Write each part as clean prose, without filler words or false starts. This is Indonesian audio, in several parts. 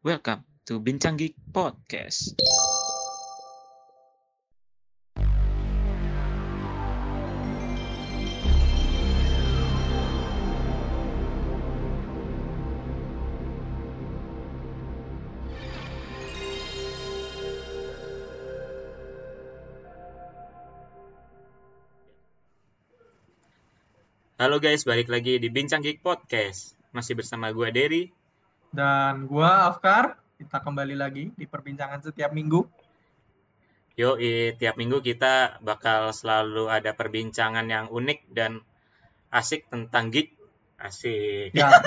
Welcome to Bincang Geek Podcast. Halo guys, balik lagi di Bincang Geek Podcast. Masih bersama gue Dery dan gue Afkar. Kita kembali lagi di perbincangan setiap minggu. Yoi, tiap minggu kita bakal selalu ada perbincangan yang unik dan asik tentang geek. Asik. Ya,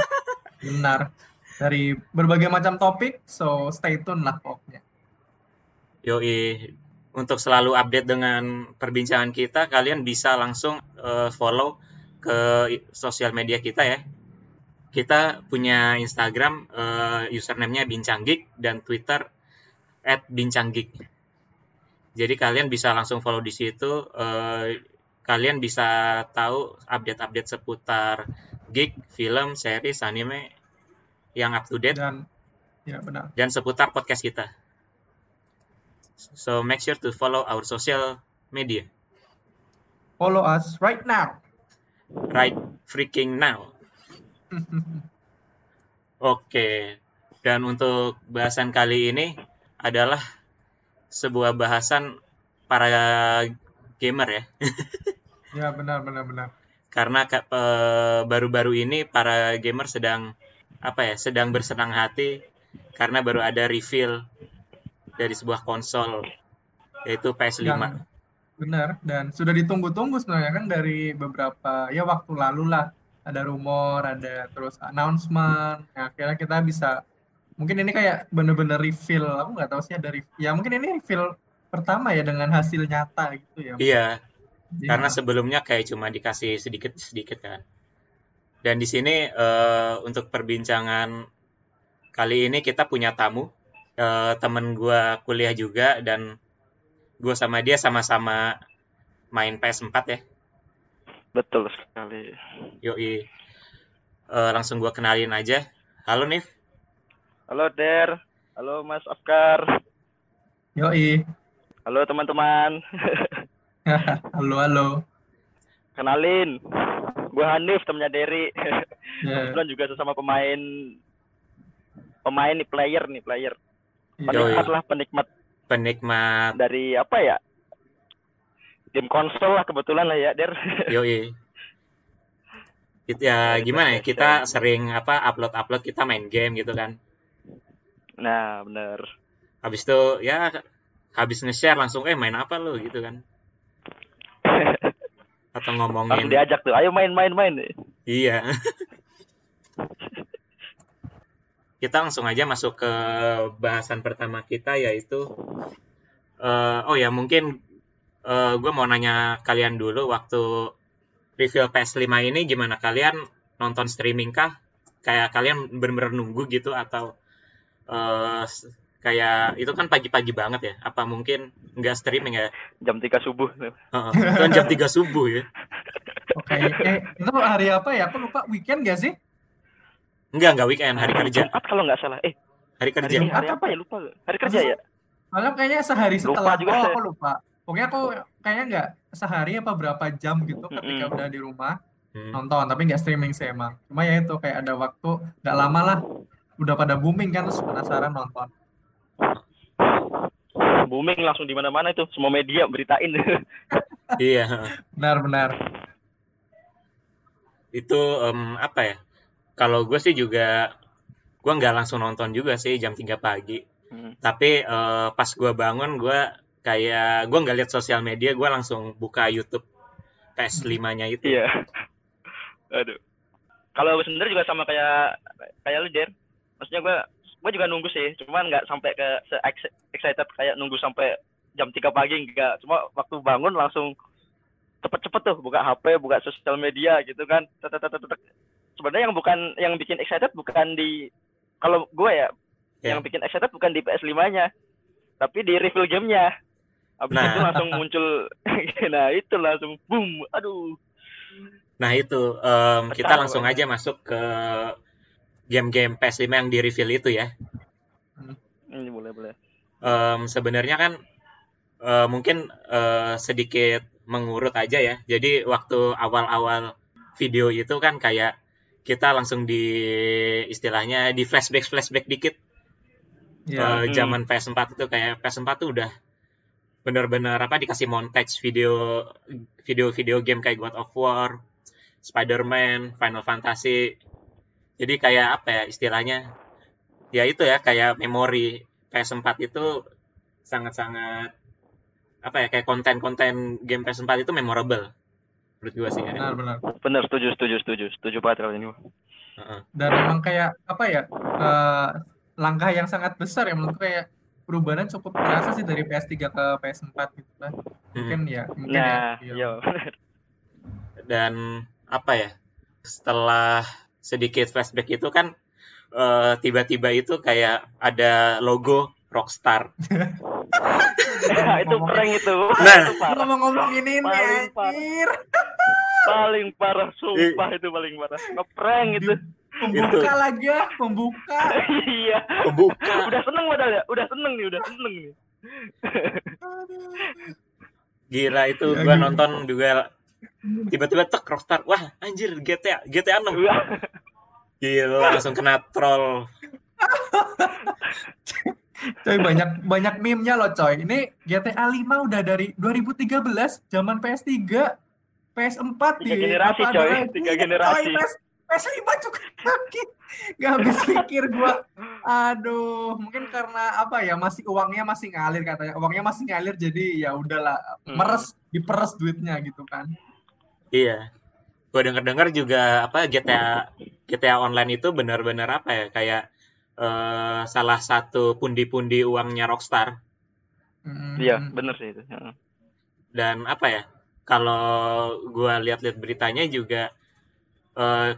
benar. Dari berbagai macam topik, so stay tune lah pokoknya. Yoi. Untuk selalu update dengan perbincangan kita, kalian bisa langsung follow ke sosial media kita ya. Kita punya Instagram, username-nya Bincang Geek, dan Twitter @bincanggeek. Jadi kalian bisa langsung follow di situ. Kalian bisa tahu update-update seputar geek, film, series, anime yang up to date dan, ya, benar. Dan seputar podcast kita. So make sure to follow our social media. Follow us right now. Right freaking now. Oke. Dan untuk bahasan kali ini adalah sebuah bahasan para gamer ya. Ya, benar. Karena baru-baru ini para gamer sedang bersenang hati karena baru ada reveal dari sebuah konsol, yaitu PS5. Benar, dan sudah ditunggu-tunggu sebenarnya kan dari beberapa waktu lalu lah. Ada rumor, ada terus announcement. Nah, akhirnya kita bisa, mungkin ini kayak bener-bener reveal. Aku nggak tahu sih ada reveal. Ya mungkin ini reveal pertama ya dengan hasil nyata gitu ya. Iya, karena sebelumnya kayak cuma dikasih sedikit kan. Dan di sini untuk perbincangan kali ini kita punya tamu. Temen gue kuliah juga dan gue sama dia sama-sama main PS4 ya. Betul sekali. Yoi. Langsung gue kenalin aja. Halo Nif. Halo Der. Halo Mas Afkar. Yoi. Halo teman-teman. Halo. Kenalin, gue Hanif, temennya Dery. Kebetulan juga sesama pemain nih, player. Penikmat lah, penikmat dari game konsol lah, kebetulan lah ya Der. Yoi. Ya gimana ya, kita sering upload kita main game gitu kan. Nah bener. Habis itu ya habis nge-share langsung main apa lu gitu kan. Atau ngomongin. Langsung diajak tuh, ayo main. Iya. Kita langsung aja masuk ke bahasan pertama kita, yaitu gue mau nanya kalian dulu, waktu review PS5 ini gimana, kalian nonton streaming kah? Kayak kalian bener-bener nunggu gitu, atau kayak itu kan pagi-pagi banget ya, apa mungkin nggak streaming ya? Jam 3 subuh. Kan jam 3 subuh ya. Oke. Itu hari apa ya, aku lupa, weekend nggak sih? Enggak weekend, hari kerja. Jumat kalau nggak salah. Hari kerja. Hari apa ya, lupa. Hari kerja ya? Malam kayaknya sehari setelah juga. Aku lupa. Pokoknya aku kayaknya nggak sehari apa berapa jam gitu ketika udah di rumah nonton, tapi nggak streaming sih emang. Cuma ya itu kayak ada waktu nggak lama lah. Udah pada booming kan, terus penasaran nonton. Booming langsung di mana-mana itu, semua media beritain. Iya. Benar. Itu apa ya? Kalau gue sih juga, gue nggak langsung nonton juga sih jam 3 pagi. Tapi pas gue bangun, gue nggak lihat sosial media, gue langsung buka YouTube PS5-nya itu. Iya. Aduh. Kalau sebenarnya juga sama kayak lu Der. Maksudnya gue juga nunggu sih, cuman nggak sampai ke excited kayak nunggu sampai jam 3 pagi nggak. Cuma waktu bangun langsung cepet-cepet tuh buka HP, buka sosial media gitu kan. Sebenarnya yang bikin excited bukan di, kalau gue ya, yang bikin excited bukan di PS5-nya, tapi di reveal gamenya. Abis itu langsung muncul, itu langsung boom, aduh. Nah itu, kita langsung aja masuk ke game-game PS5 yang di reveal itu ya. Boleh, boleh. Sebenarnya kan mungkin sedikit mengurut aja ya. Jadi waktu awal-awal video itu kan kayak kita langsung di istilahnya di flashback dikit. Yeah. Zaman PS4 itu kayak PS4 tuh udah benar-benar dikasih montage video game kayak God of War, Spider-Man, Final Fantasy. Jadi kayak istilahnya? Ya itu ya kayak memori PS4 itu sangat-sangat kayak konten-konten game PS4 itu memorable. Menurut gue sih. Benar, setuju banget ini. Dan memang kayak langkah yang sangat besar ya menurut gue, kayak perubahan cukup terasa sih dari PS3 ke PS4 gitu kan. Mungkin Dan setelah sedikit flashback itu kan tiba-tiba itu kayak ada logo Rockstar. Nah, itu prank itu. Nah, ngomong-ngomong ini paling parah. Paling parah sumpah itu paling parah. Ngeprank itu. Pembuka itu. Lagi ya, pembuka. Iya. Pembuka. Udah seneng nih. Gila itu gua nonton juga tiba-tiba tek Rockstar. Wah, anjir GTA 6. Gila, langsung kena troll. Coy, banyak meme-nya loh coy. Ini GTA 5 udah dari 2013 zaman PS3, PS4 3 generasi coy, 3 generasi. Coy, PS5 juga lagi. Gak habis pikir gua. Aduh, mungkin karena masih uangnya masih ngalir katanya. Uangnya masih ngalir jadi ya udahlah, diperes duitnya gitu kan. Iya. Gue denger-dengar juga GTA online itu benar-benar kayak salah satu pundi-pundi uangnya Rockstar. Iya, benar sih itu. Dan kalau gue lihat-lihat beritanya juga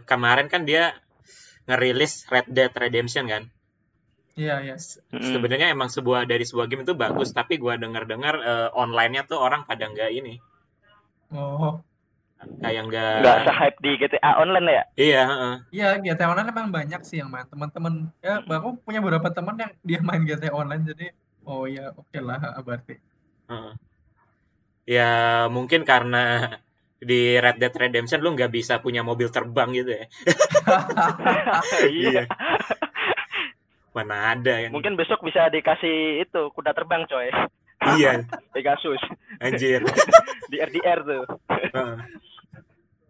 kemarin kan dia ngerilis Red Dead Redemption kan? Iya. Sebenarnya emang sebuah game itu bagus, tapi gue dengar-dengar online-nya tuh orang pada nggak ini. Oh. Kayak nggak se-hype di GTA Online ya? Iya. Iya, GTA Online emang banyak sih yang main teman-teman. Ya, aku punya beberapa teman yang dia main GTA Online, jadi oke lah berarti. Ya mungkin karena di Red Dead Redemption lu nggak bisa punya mobil terbang gitu ya? Iya. Mana ada yang? Mungkin besok bisa dikasih itu kuda terbang coy. Iya. Pegasus. Anjir. Di RDR tuh.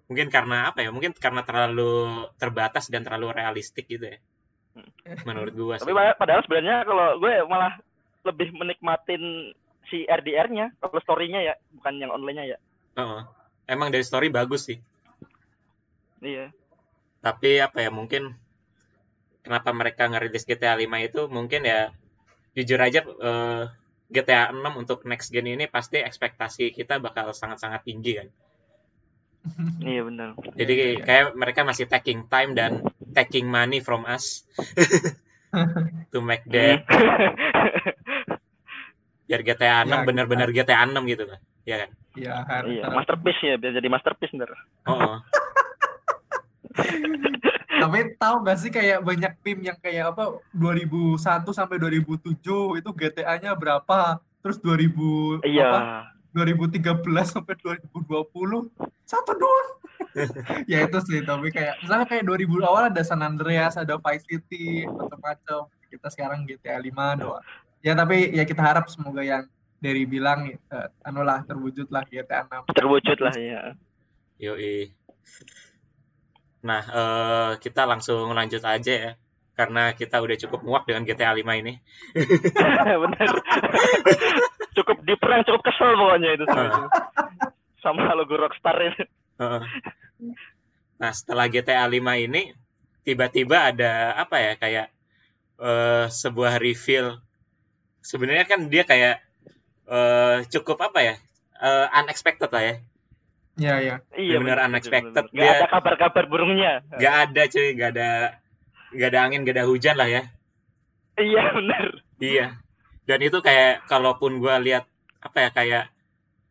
Mungkin karena Mungkin karena terlalu terbatas dan terlalu realistik gitu ya. Menurut gue sih. Tapi padahal sebenarnya kalau gue malah lebih menikmatin si RDR-nya, kalau story-nya ya, bukan yang online-nya ya. Emang dari story bagus sih. Iya. Tapi mungkin kenapa mereka ngerilis GTA 5 itu mungkin ya jujur aja GTA 6 untuk next gen ini pasti ekspektasi kita bakal sangat-sangat tinggi kan. Iya benar. Jadi kayak mereka masih taking time dan taking money from us to make that biar GTA 6 benar-benar GTA 6 gitu kan. Iya kan? Iya, masterpiece ya, biar jadi masterpiece bener. Tapi tahu nggak sih kayak banyak meme yang kayak 2001 sampai 2007 itu GTA-nya berapa, terus 2013 sampai 2020 satu doang. Ya itu sih, tapi kayak misalnya kayak 2000 awal ada San Andreas, ada Vice City, macam-macam. Kita sekarang GTA 5 doang. Ya tapi ya kita harap semoga yang Dery bilang terwujudlah GTA 6. Terwujudlah ya. Yoi. Nah, kita langsung lanjut aja ya. Karena kita udah cukup muak dengan GTA 5 ini. Benar. Cukup diperang, cukup kesel pokoknya itu. Sama logo Rockstar itu. Nah, setelah GTA 5 ini, tiba-tiba ada sebuah reveal. Sebenarnya kan dia kayak cukup unexpected lah ya. Ya. Iya, benar unexpected. Gak ada kabar-kabar burungnya. Gak ada cuy, gak ada angin, gak ada hujan lah ya. Iya benar. Iya. Dan itu kayak kalaupun gue lihat kayak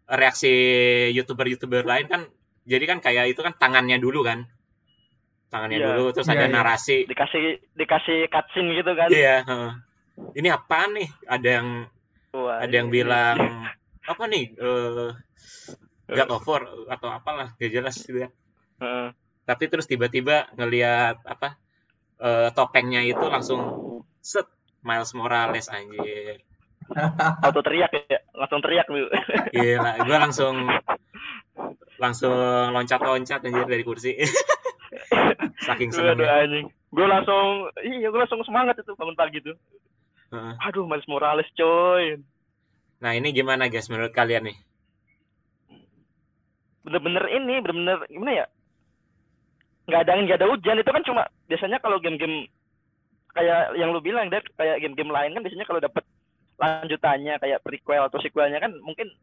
reaksi youtuber lain kan, jadi kan kayak itu kan tangannya dulu kan. Tangannya dulu terus ada narasi. Dikasih cutscene gitu kan. Iya. ini apaan nih? Ada yang bilang apa nih? God of War atau apalah, gak jelas gitu ya. Tapi terus tiba-tiba ngelihat apa? Topengnya itu langsung set Miles Morales, anjir. Auto teriak ya, langsung teriak dulu. Iya, gue langsung loncat-loncat anjir dari kursi. Saking senangnya. Gue langsung semangat itu bangun pagi tuh. Aduh, Miles Morales coy. Nah, ini gimana guys menurut kalian nih? Bener-bener gimana ya? Nggak ada angin, nggak ada hujan, itu kan cuma biasanya kalau game-game kayak yang lu bilang deh, kayak game-game lain kan biasanya kalau dapet lanjutannya kayak prequel atau sequelnya kan mungkin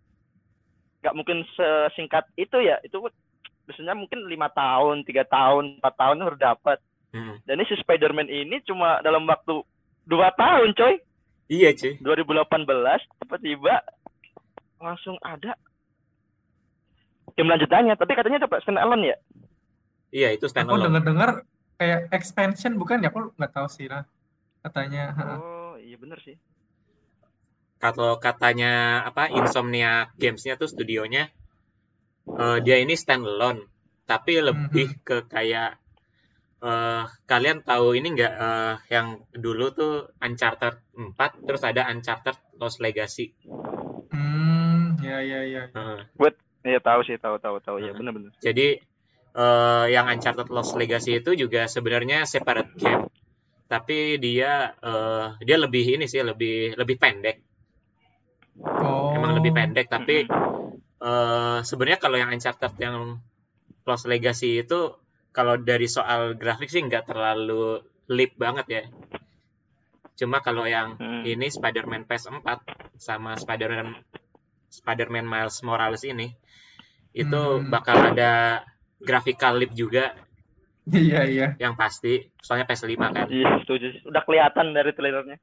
nggak mungkin sesingkat itu ya, itu biasanya mungkin 5 tahun, 3 tahun, 4 tahun harus dapat. Dan ini si Spider-Man ini cuma dalam waktu 2 tahun coy. Iya cuy, 2018 tiba-tiba langsung ada game lanjutannya, tapi katanya dapat stand-alone ya. Iya, itu stand-alone. Aku dengar-dengar kayak expansion bukan ya, aku nggak tahu sih lah katanya. Oh iya bener sih. Kalau katanya apa Insomnia Games-nya tuh studionya, dia ini standalone tapi lebih ke kayak kalian tahu ini nggak yang dulu tuh Uncharted 4 terus ada Uncharted Lost Legacy. Ya. Buat ya tahu sih, tahu ya benar-benar. Jadi yang Uncharted Lost Legacy itu juga sebenarnya separate game tapi dia lebih ini sih, lebih pendek. Oh. Emang lebih pendek tapi sebenarnya kalau yang Uncharted yang Lost Legacy itu kalau dari soal grafik sih nggak terlalu leap banget ya. Cuma kalau yang ini Spider-Man PS4 sama Spider-Man Miles Morales ini itu bakal ada graphical leap juga. Iya. Yang pasti, soalnya PS5 kan. Iya, setuju. Udah kelihatan dari trailernya.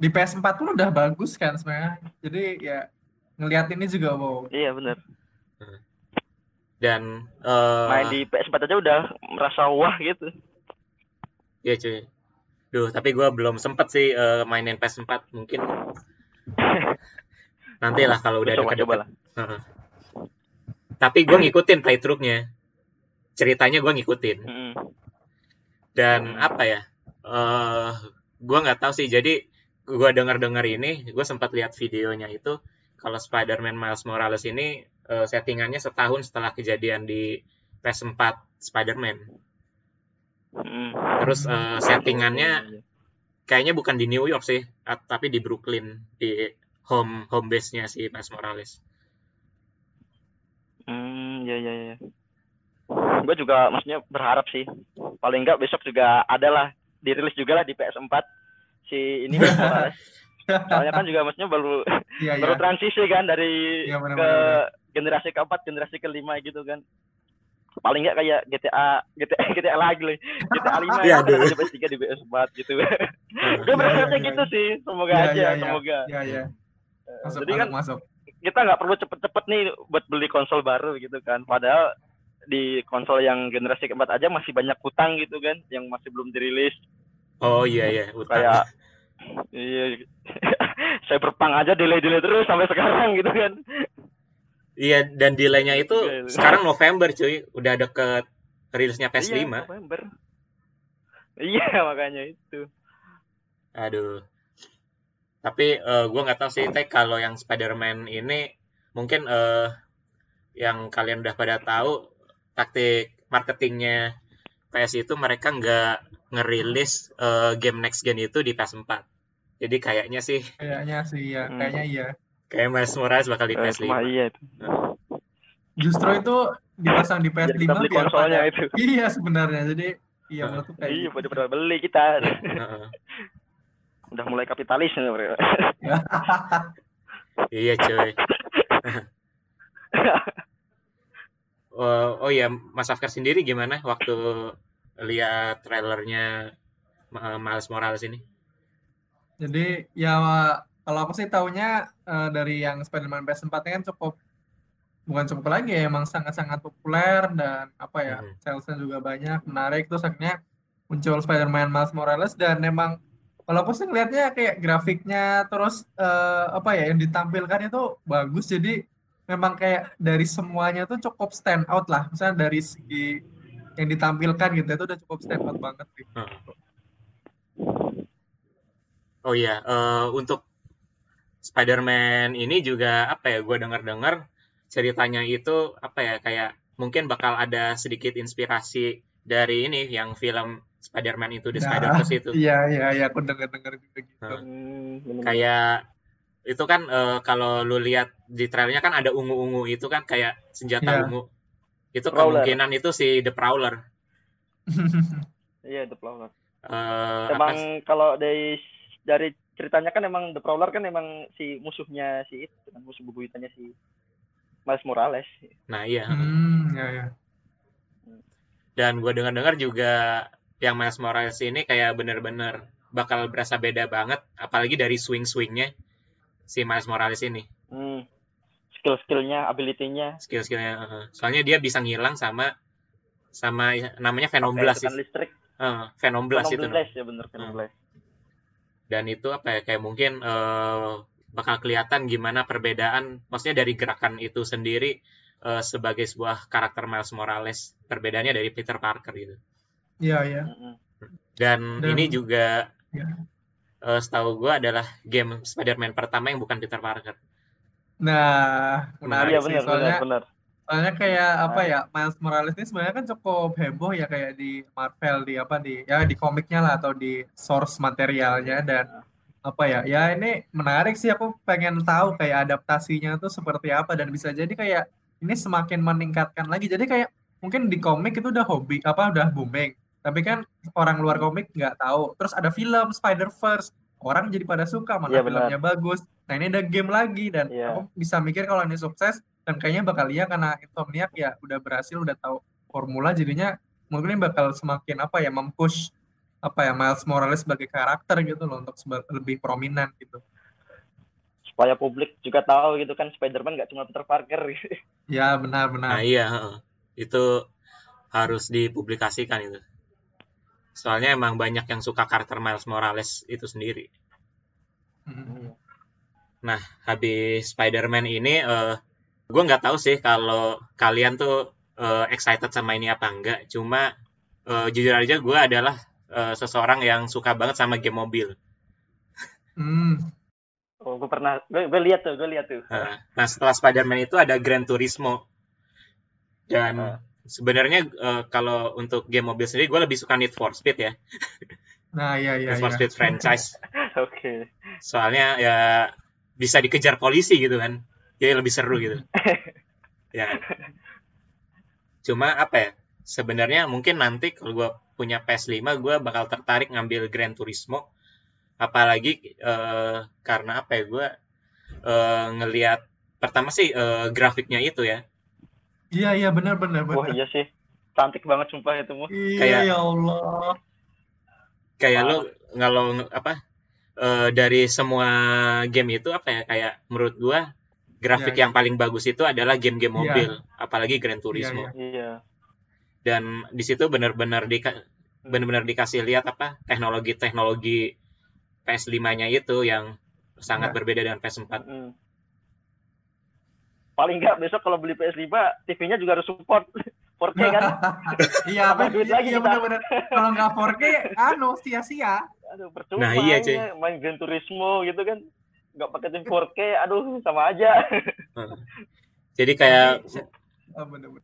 Di PS4 pun udah bagus kan sebenarnya. Jadi ya ngelihat ini juga wow. Iya benar. Dan main di PS4 aja udah merasa wah gitu. Iya cuy. Duh, tapi gue belum sempet sih mainin PS4, mungkin nanti lah kalau udah coba-coba lah. Tapi gue ngikutin playthrough-nya. Ceritanya gue ngikutin. Dan apa ya? Gue nggak tahu sih. Jadi gue dengar ini, gue sempat lihat videonya itu, kalau Spider-Man Miles Morales ini settingannya setahun setelah kejadian di PS4 Spider-Man. Terus settingannya kayaknya bukan di New York sih, tapi di Brooklyn, di home base-nya si Miles Morales. Ya. Gue juga maksudnya berharap sih, paling enggak besok juga adalah dirilis juga lah di PS4. Si ini Morales. Soalnya kan juga maksudnya baru transisi kan dari generasi keempat, generasi kelima gitu kan. Paling nggak kayak GTA lagi loh. GTA 5 ya, ada PS3 di PS4 gitu. Gue berharapnya gitu sih, semoga semoga. Iya. Jadi kan masuk. Kita nggak perlu cepet-cepet nih buat beli konsol baru gitu kan. Padahal di konsol yang generasi keempat aja masih banyak hutang gitu kan, yang masih belum dirilis. Oh iya, utang. Kayak iya. Cyberpunk aja delay terus sampai sekarang gitu kan. Iya, dan delay-nya itu sekarang November cuy, udah deket rilisnya PS5. Iya, November. Iya, makanya itu. Aduh. Tapi gua enggak tahu sih kalau yang Spider-Man ini mungkin yang kalian udah pada tahu taktik marketingnya PS itu, mereka nggak ngerilis game next gen itu di PS4. Jadi kayaknya iya. Kayak Miles Morales bakal di PS5. Iya itu. Justru itu dipasang di PS5 biar konsolnya itu. Iya sebenarnya. Jadi iya menurut kayak. Iya pada beli kita. Udah mulai kapitalis nih mereka. Iya cuy. Oh iya, Mas Afkar sendiri gimana waktu lihat trailernya Miles Morales ini? Jadi ya kalau aku sih taunya dari yang Spider-Man PS4 kan bukan cukup lagi ya, emang sangat-sangat populer dan apa ya, salesnya juga banyak, menarik. Terus akhirnya muncul Spider-Man Miles Morales dan emang Kalau aku sih ngelihatnya kayak grafiknya terus apa ya yang ditampilkan itu bagus, jadi memang kayak dari semuanya tuh cukup stand out lah. Misalnya dari segi yang ditampilkan gitu itu udah cukup stand out banget gitu. Oh iya, untuk Spider-Man ini juga apa ya, gue dengar-dengar ceritanya itu apa ya kayak mungkin bakal ada sedikit inspirasi dari ini yang film Spider-Man Into the Spider-Verse itu. Iya, aku dengar-dengar gitu. Kayak itu kan kalau lu lihat di trailernya kan ada ungu-ungu itu kan kayak senjata ungu. Itu Prowler. Kemungkinan itu si The Prowler. Iya, The Prowler. Emang kalau dari ceritanya kan emang The Prowler kan emang si musuhnya si itu kan musuh bebuyutannya si Miles Morales. Nah, iya. Iya. Dan gua dengar-dengar juga yang Miles Morales ini kayak bener-bener bakal berasa beda banget, apalagi dari swing-swingnya si Miles Morales ini. Skill-skillnya, ability-nya. Soalnya dia bisa ngilang sama namanya Venom Blast. Listrik. Venom Blast itu. Ya bener, Venom Blast. Dan itu apa ya, kayak mungkin bakal kelihatan gimana perbedaan, maksudnya dari gerakan itu sendiri sebagai sebuah karakter Miles Morales, perbedaannya dari Peter Parker gitu. Iya. Dan ini juga setahu gue adalah game Spider-Man pertama yang bukan Peter Parker. Nah, menarik sih. Soalnya kayak apa ya, Miles Morales ini sebenarnya kan cukup heboh ya kayak di Marvel, di komiknya lah atau di source materialnya dan apa ya? Ya ini menarik sih, aku pengen tahu kayak adaptasinya tuh seperti apa dan bisa jadi kayak ini semakin meningkatkan lagi. Jadi kayak mungkin di komik itu udah hobi apa udah booming. Tapi kan orang luar komik nggak tahu. Terus ada film Spider-Verse, orang jadi pada suka mana filmnya bagus. Nah ini ada game lagi dan aku bisa mikir kalau ini sukses dan kayaknya bakal iya karena Insomniac ya udah berhasil, udah tahu formula, jadinya mungkin bakal semakin apa ya mempush apa ya Miles Morales sebagai karakter gitu loh untuk lebih prominent gitu. Supaya publik juga tahu gitu kan Spider-Man nggak cuma Peter Parker. Gitu. Ya benar. Nah iya itu harus dipublikasikan itu. Soalnya emang banyak yang suka karakter Miles Morales itu sendiri. Nah, habis Spider-Man ini, gue nggak tahu sih kalau kalian tuh excited sama ini apa enggak. Cuma jujur aja gue adalah seseorang yang suka banget sama game mobil. Oh, gue pernah, gue lihat tuh. Nah, setelah Spider-Man itu ada Gran Turismo. Dan sebenarnya kalau untuk game mobil sendiri gue lebih suka Need for Speed ya. Nah, iya. Need for Speed franchise. Oke. Soalnya ya bisa dikejar polisi gitu kan. Jadi lebih seru gitu. Ya. Cuma apa ya? Sebenarnya mungkin nanti kalau gue punya PS5 gue bakal tertarik ngambil Gran Turismo. Apalagi karena apa ya gue ngelihat pertama sih grafiknya itu ya. Iya benar. Wah iya sih, cantik banget sumpah itu mu. Iya ya Allah. Kayak lo kalau apa dari semua game itu apa ya kayak menurut gua grafik yang paling bagus itu adalah game-game mobil, apalagi Gran Turismo. Iya. Dan di situ benar-benar dikasih lihat apa teknologi PS5-nya itu yang sangat berbeda dengan PS4. Paling enggak besok kalau beli PS5 TV-nya juga harus support 4K kan. Iya, benar-benar. Kalau enggak 4K sia-sia. Aduh, percuma. Nah, iya, main Gran Turismo gitu kan. Enggak pakai TV 4K, aduh sama aja. Jadi kayak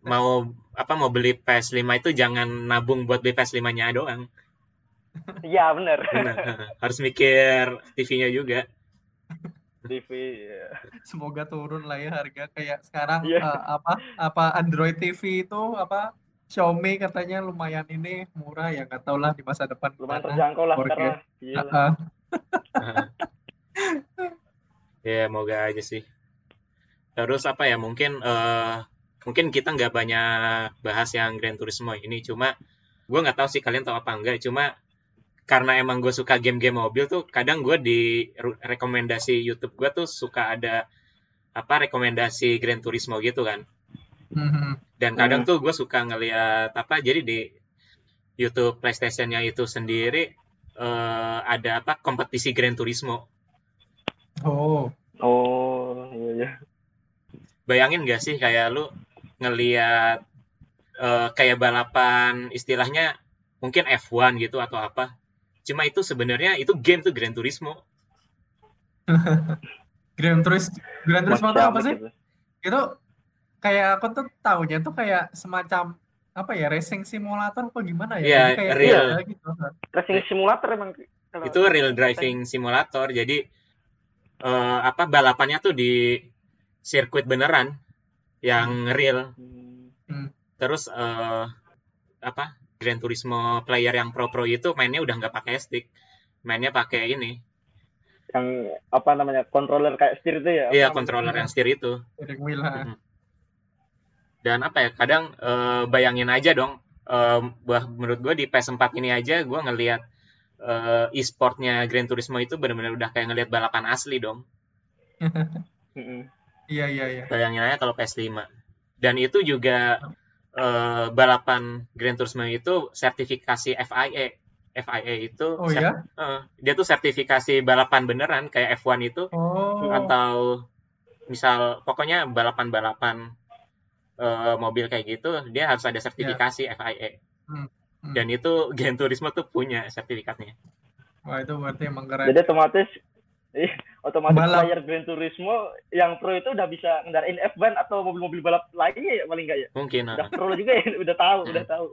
mau beli PS5 itu jangan nabung buat beli PS5-nya doang. Iya, benar. Harus mikir TV-nya juga. TV. Semoga turun lah ya harga kayak sekarang Android TV itu Xiaomi katanya lumayan ini murah ya, nggak tahu lah di masa depan lumayan terjangkau lah karena ya moga aja sih. Terus apa ya mungkin kita nggak banyak bahas yang Gran Turismo ini, cuma gue nggak tahu sih kalian tahu apa enggak, cuma karena emang gue suka game-game mobil tuh kadang gue di rekomendasi YouTube gue tuh suka ada rekomendasi Gran Turismo gitu kan. Dan kadang tuh gue suka ngeliat jadi di YouTube PlayStation-nya itu sendiri ada apa kompetisi Gran Turismo. Oh iya. Bayangin gak sih kayak lu ngelihat kayak balapan istilahnya mungkin F1 gitu atau apa. Cuma itu sebenarnya itu game tuh Gran Turismo. Gran Turismo itu apa sih? Itu kayak aku tuh taunya tuh kayak semacam apa ya, racing simulator apa gimana ya? Kayak real gitu. Racing simulator emang itu real driving simulator. Jadi apa balapannya tuh di sirkuit beneran yang real. Terus apa Gran Turismo player yang pro itu mainnya udah nggak pakai stick, mainnya pakai ini yang apa namanya controller kayak setir itu ya? Iya, controller yang setir itu. Dan apa ya, kadang bayangin aja dong, menurut gue di PS4 ini aja gue ngelihat e-sportnya Gran Turismo itu benar-benar udah kayak ngelihat balapan asli dong. Iya. Bayangin aja kalau PS5. Dan itu juga balapan Gran Turismo itu sertifikasi FIA. FIA itu dia tuh sertifikasi balapan beneran kayak F1 itu atau misal pokoknya balapan-balapan mobil kayak gitu, dia harus ada sertifikasi FIA. Dan itu Gran Turismo tuh punya sertifikatnya. Wah, itu berarti emang keren. Jadi otomatis player Gran Turismo yang pro itu udah bisa ngendarain F1 atau mobil-mobil balap lainnya ya paling enggak ya? Mungkin. Udah pro juga ya, udah tahu.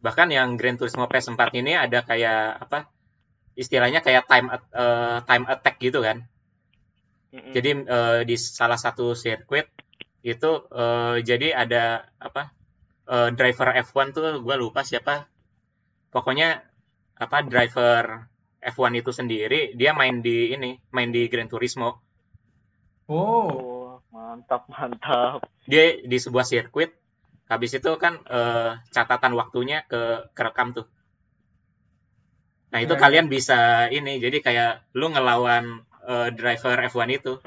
Bahkan yang Gran Turismo PS4 ini ada kayak apa? Istilahnya kayak time attack gitu kan. Jadi di salah satu sirkuit itu jadi ada apa driver F1 tuh gue lupa siapa, pokoknya apa driver F1 itu sendiri dia main di Gran Turismo. Mantap dia di sebuah sirkuit, habis itu kan catatan waktunya kerekam tuh. Nah itu kalian bisa ini, jadi kayak lu ngelawan driver F1 itu,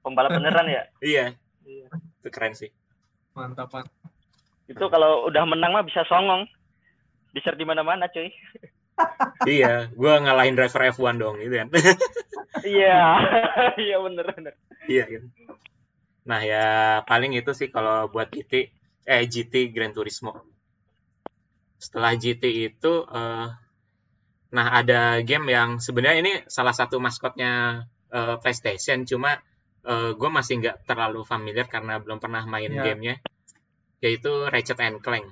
pembalap beneran ya. Iya. Itu keren sih. Mantap. Itu kalau udah menang mah bisa songong. Di-share di mana-mana, cuy. Iya, gua ngalahin driver F1 dong gitu kan. Iya bener. Iya gitu. Nah, ya paling itu sih kalau buat GT Gran Turismo. Setelah GT itu nah ada game yang sebenarnya ini salah satu maskotnya PlayStation, cuma gue masih nggak terlalu familiar karena belum pernah main gamenya, yaitu Ratchet and Clank.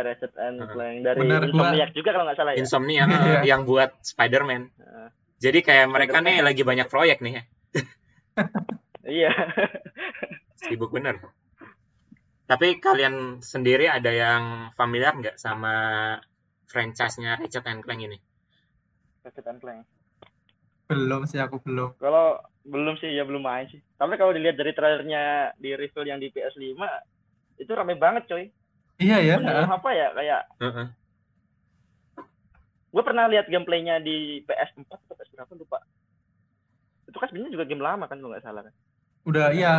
Ratchet and Clank dari Insomniac juga kalau nggak salah ya. Insomniac yang buat Spider-Man. Jadi kayak mereka nih lagi banyak proyek nih ya. Iya. Sibuk bener. Tapi kalian sendiri ada yang familiar nggak sama franchise-nya Ratchet and Clank ini? Ratchet and Clank. Belum sih, aku belum. Kalau belum sih, ya belum main sih. Tapi kalau dilihat dari trailernya di reveal yang di PS5, itu rame banget coy. Iya ya. Apa ya kayak. Gue pernah lihat gameplaynya di PS4 atau PS berapa lupa. Itu kan sebenarnya juga game lama kan, kalau nggak salah kan. Udah iya,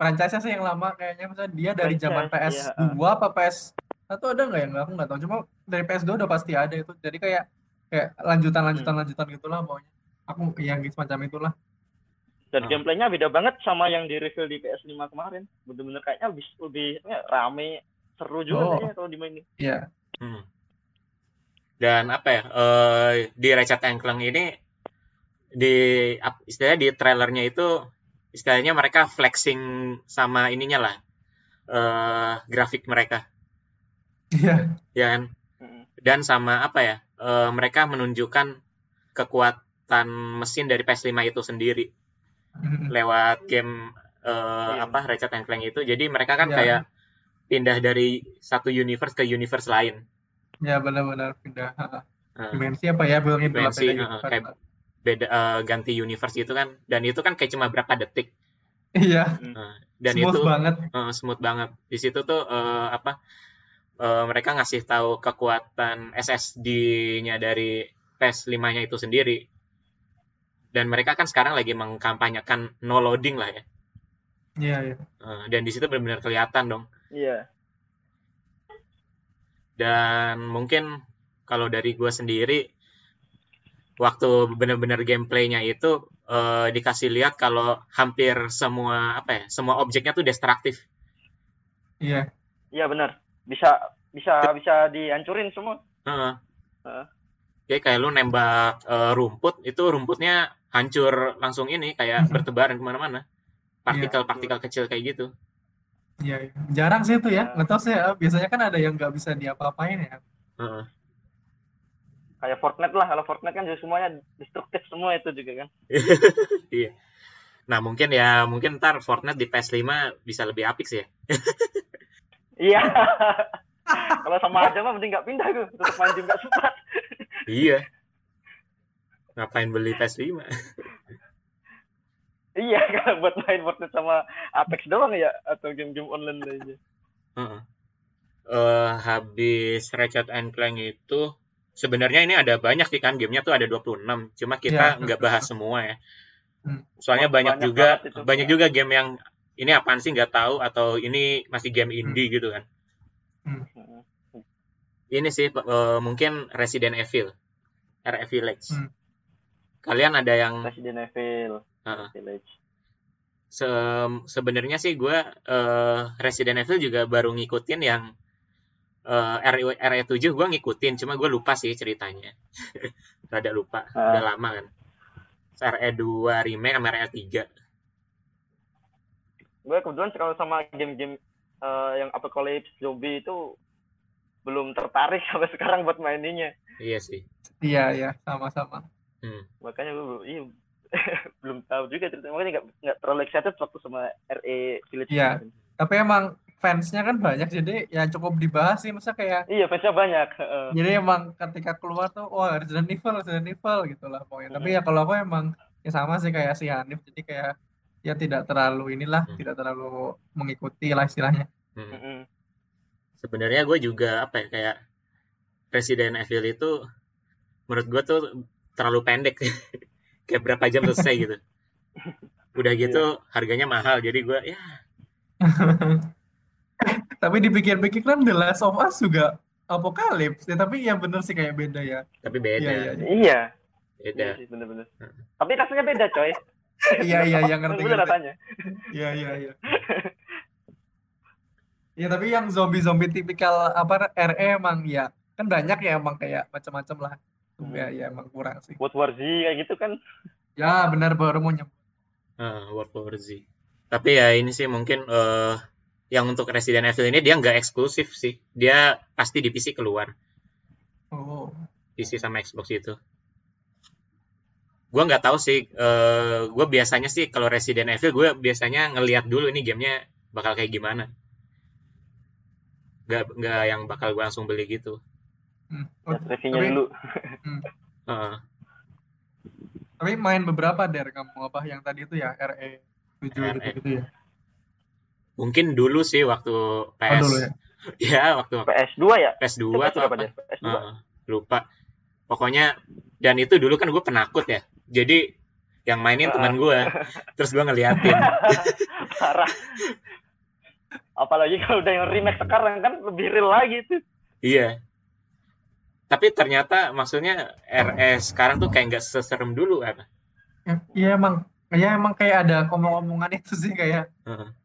franchise-nya sih yang lama kayaknya. Misalnya dia dari zaman PS2 apa PS1 ada nggak ya? Aku nggak tahu. Cuma dari PS2 udah pasti ada itu. Jadi kayak lanjutan gitulah pokoknya. Aku yang semacam itulah. Dan gameplaynya beda banget sama yang di-reveal di PS5 kemarin. Bener-bener kayaknya lebih rame, seru juga kayaknya kalau dimainin. Iya. Dan apa ya, di Ratchet & Clank ini, istilahnya di trailernya itu, istilahnya mereka flexing sama ininya lah, grafik mereka. Iya. Iya kan? Dan sama apa ya, mereka menunjukkan kekuatan mesin dari PS5 itu sendiri lewat game Ratchet and Clank itu. Jadi mereka kan kayak pindah dari satu universe ke universe lain. Ya benar-benar pindah dimensi apa ya? Dimensi kayak beda ganti universe itu kan. Dan itu kan kayak cuma berapa detik. Iya. Dan smooth itu banget. Smooth banget. Di situ tuh mereka ngasih tahu kekuatan SSD-nya dari PS5-nya itu sendiri. Dan mereka kan sekarang lagi mengkampanyekan no loading lah ya. Iya. Dan di situ benar-benar kelihatan dong. Iya. Dan mungkin kalau dari gue sendiri, waktu benar-benar gameplaynya itu dikasih lihat kalau hampir semua semua objeknya tuh destruktif. Iya. Iya benar. Bisa dihancurin semua. Kayak lu nembak rumput, itu rumputnya hancur langsung ini kayak bertebaran kemana-mana. Partikel-partikel kecil kayak gitu. Iya. Jarang sih itu ya. Nggak tahu sih. Biasanya kan ada yang nggak bisa diapa-apain ya. Kayak Fortnite lah, kalau Fortnite kan semuanya destruktif semua itu juga kan. Iya. Nah mungkin ntar Fortnite di PS5 bisa lebih apik sih ya. Iya. Kalau sama aja mah mending nggak pindah gue, tetap main juga sempat. Iya. Ngapain beli PS5? Iya, kalau buat main Fortnite sama Apex doang ya, atau game-game online aja. Habis Ratchet and Clank itu. Sebenarnya ini ada banyak sih kan, gamenya tuh ada 26, cuma kita nggak bahas semua ya. Soalnya banyak juga game yang ini apaan sih nggak tahu, atau ini masih game indie gitu kan. Ini sih mungkin Resident Evil, RE Village. Kalian ada yang Resident Evil, Village. Sebenarnya sih gue Resident Evil juga baru ngikutin yang RE7 gue ngikutin, cuma gue lupa sih ceritanya. Rada lupa, udah lama kan. RE2 remake sama RE3. Gue kebetulan kalau sama game-game yang apocalypse zombie itu belum tertarik sampai sekarang buat maininnya. Iya sih. Iya, sama-sama. Makanya gue belum tahu juga ceritanya. Makanya nggak terlalu excited waktu sama RE Village. Iya, tapi emang fansnya kan banyak, jadi ya cukup dibahas sih, masa kayak iya fansnya banyak. Jadi emang ketika keluar tuh wah Resident Evil gitulah pokoknya. Tapi ya kalau aku emang ya sama sih kayak si Hanif, jadi kayak ya tidak terlalu tidak terlalu mengikuti lah istilahnya. Sebenarnya gue juga kayak Resident Evil itu menurut gue tuh terlalu pendek. Kayak berapa jam selesai gitu. Udah gitu harganya mahal, jadi gue ya tapi dipikir-pikir kan The Last of Us juga apokalips ya, tapi ya bener sih kayak beda ya. Tapi beda. Iya. Beda. Iya sih, bener-bener. Tapi rasanya beda coy. Iya yang ngerti. Rasanya. Iya. Ya tapi yang zombie tipikal RE emang ya kan banyak ya, emang kayak macam-macam lah. Ya emang kurang sih. World War Z kayak gitu kan. Ya benar, baru mau nyebut. World War Z. Tapi ya ini sih mungkin yang untuk Resident Evil ini dia nggak eksklusif sih. Dia pasti di PC keluar. PC sama Xbox itu. Gue nggak tahu sih. Gue biasanya sih kalau Resident Evil gue biasanya ngelihat dulu ini gamenya bakal kayak gimana. Nggak yang bakal gue langsung beli gitu. Reviewnya dulu. Tapi main beberapa dari kamu yang tadi itu ya RE7 gitu ya. Mungkin dulu sih waktu PS. Dulu ya? Ya, waktu PS2 ya? PS2 atau apa? PS2. Lupa. Pokoknya dan itu dulu kan gue penakut ya. Jadi yang mainin teman gue. Terus gue ngeliatin. Parah. Apalagi kalau udah yang remake sekarang kan lebih real lagi tuh. Iya. Tapi ternyata maksudnya RS sekarang tuh kayak enggak seserem dulu kan. Iya emang. Ya emang kayak ada omong-omongan itu sih kayak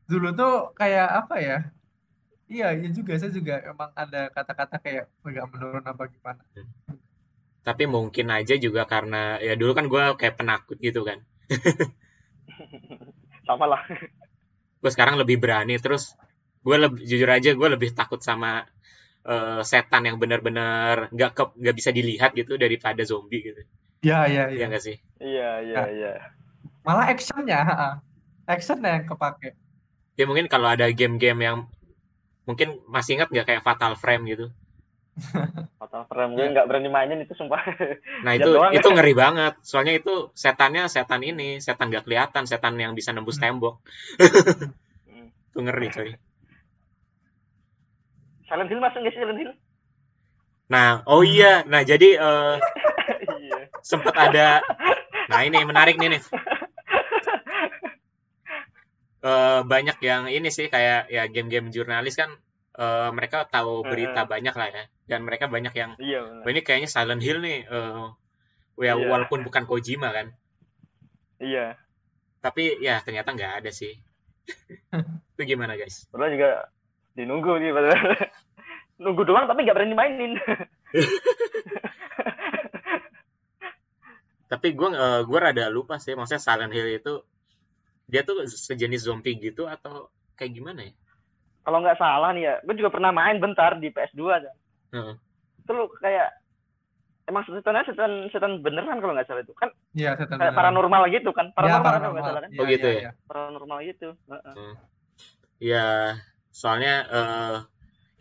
dulu tuh kayak iya juga, saya juga emang ada kata-kata kayak agak menurun apa gimana. Tapi mungkin aja juga karena ya dulu kan gue kayak penakut gitu kan. Sama lah. Gue sekarang lebih berani, terus gue jujur aja gue lebih takut sama setan yang benar-benar nggak bisa dilihat gitu daripada zombie gitu. Iya. Iya nggak sih? Iya. Malah actionnya yang kepake. Ya mungkin kalau ada game-game yang mungkin masih ingat nggak kayak Fatal Frame gitu. Fatal Frame gue nggak berani mainin itu sumpah. Nah itu ngeri banget. Soalnya itu setannya setan nggak kelihatan, setan yang bisa nembus tembok. Itu ngeri coy. Silent Hill masuk nggak sih Silent Hill? Nah jadi sempat ada. Nah ini menarik nih. Banyak yang ini sih kayak ya game-game jurnalis kan mereka tahu berita banyak lah ya. Dan mereka banyak yang, ini kayaknya Silent Hill nih, walaupun bukan Kojima kan. Iya. Tapi ya ternyata nggak ada sih. Itu gimana guys? Padahal juga dinunggu sih, padahal. Nunggu doang tapi nggak berani mainin. Tapi gue rada lupa sih, maksudnya Silent Hill itu dia tuh sejenis zombie gitu atau kayak gimana ya? Kalau nggak salah nih ya, gue juga pernah main bentar di PS2 aja. Terus kayak emang setan beneran kalau nggak salah itu kan? Iya, setan beneran. Paranormal gitu kan? Paranormal nggak salah kan? Oh gitu ya. Paranormal gitu. Iya, soalnya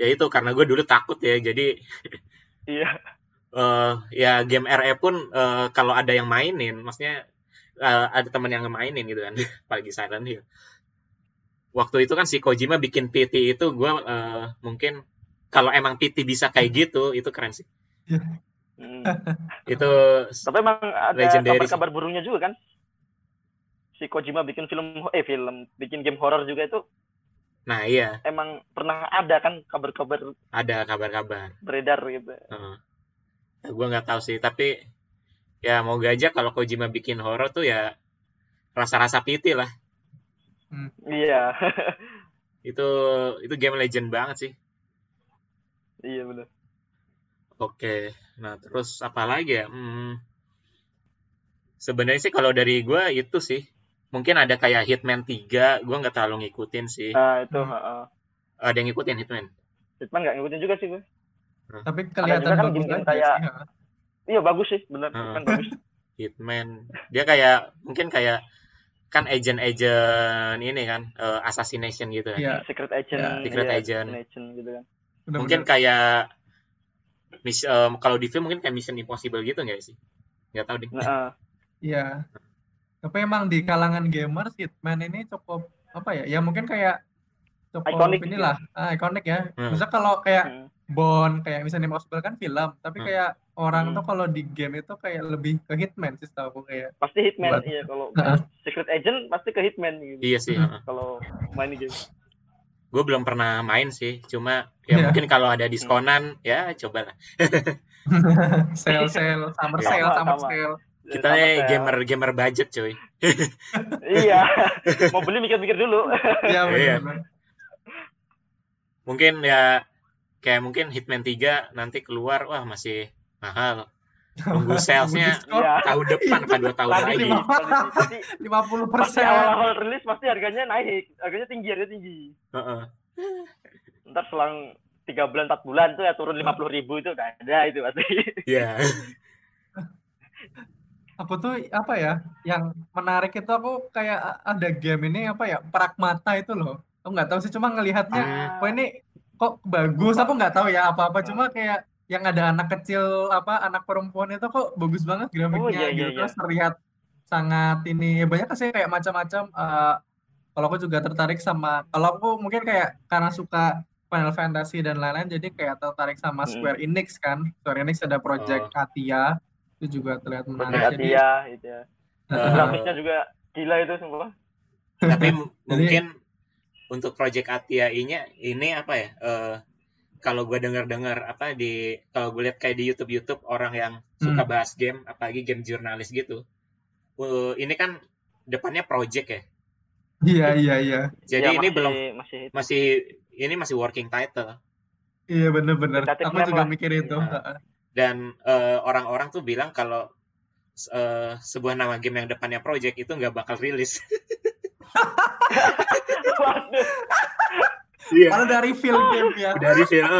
ya itu karena gue dulu takut ya, jadi. Iya. Ya game RE pun kalau ada yang mainin, maksudnya ada teman yang mainin gitu kan, apalagi Silent Hill. Waktu itu kan si Kojima bikin PT itu, gue mungkin kalau emang PT bisa kayak gitu, itu keren sih. Itu. Tapi emang ada kabar burungnya juga kan? Si Kojima bikin bikin game horror juga itu. Nah iya. Emang pernah ada kan kabar-kabar? Ada kabar-kabar. Beredar gitu. Gue nggak tahu sih, tapi ya mau aja kalau Kojima bikin horor tuh ya rasa-rasa piti lah. Iya. Itu game legend banget sih. Iya benar. Oke, nah terus apa lagi ya? Sebenarnya sih kalau dari gue itu sih, mungkin ada kayak Hitman 3, gue nggak terlalu ngikutin sih. Itu. Ada yang ngikutin Hitman? Hitman nggak ngikutin juga sih gue. Tapi kelihatan kan bagus kan kayak ya. Iya bagus sih benar kan bagus. Hitman dia kayak mungkin kayak kan agent ini kan assassination gitu kan. Iya, secret agent. Ya, secret agent. Gitu kan. Mungkin kayak kalau di film mungkin kayak Mission Impossible gitu enggak sih? Enggak tahu deh. Iya. Tapi emang di kalangan gamers Hitman ini cukup apa ya? Ya mungkin kayak cukup inilah, ikonik ya. Bisa kalau kayak Bond kayak misalnya Impossible kan film, tapi kayak orang tuh kalau di game itu kayak lebih ke Hitman sih setahu aku kayak. Pasti Hitman iya kalau Secret Agent pasti ke Hitman gitu. Iya sih. Kalau main game. Gue belum pernah main sih, cuma ya mungkin kalau ada diskonan ya cobalah. Sale summer sale. Kita nih gamer budget cuy. Iya. Mau beli mikir-mikir dulu. Iya benar. Mungkin ya kayak mungkin Hitman 3 nanti keluar wah masih mahal. Tunggu salesnya tahun depan kan 2 tahun lagi. 50% awal rilis pasti harganya naik, harganya tinggi. Ntar selang 3 bulan 4 bulan tuh ya turun 50.000 itu udah ada itu pasti. Iya. Aku tuh apa ya yang menarik itu aku kayak ada game ini apa ya Pragmata itu loh. Aku nggak tahu sih cuma ngelihatnya kok ini kok bagus, aku nggak tahu ya apa-apa cuma kayak yang ada anak kecil anak perempuan itu kok bagus banget grafiknya terus terlihat sangat ini banyak sih kayak macam-macam kalau aku juga tertarik sama kalau aku mungkin kayak karena suka Final Fantasy dan lain-lain jadi kayak tertarik sama Square Enix kan. Square Enix ada project Atia itu juga terlihat menarik jadi Atia gitu ya. Grafiknya juga gila itu semua. Tapi mungkin untuk project ATIA-nya ini apa ya? Kalau gue dengar-dengar kalau gue lihat kayak di YouTube orang yang suka bahas game, apalagi game jurnalis gitu. Ini kan depannya project ya. Iya. Jadi ya, ini masih working title. Iya benar-benar. Aku juga mikir itu. Dan orang-orang tuh bilang kalau sebuah nama game yang depannya project itu nggak bakal rilis. Kalau dari film game ya. Dari film.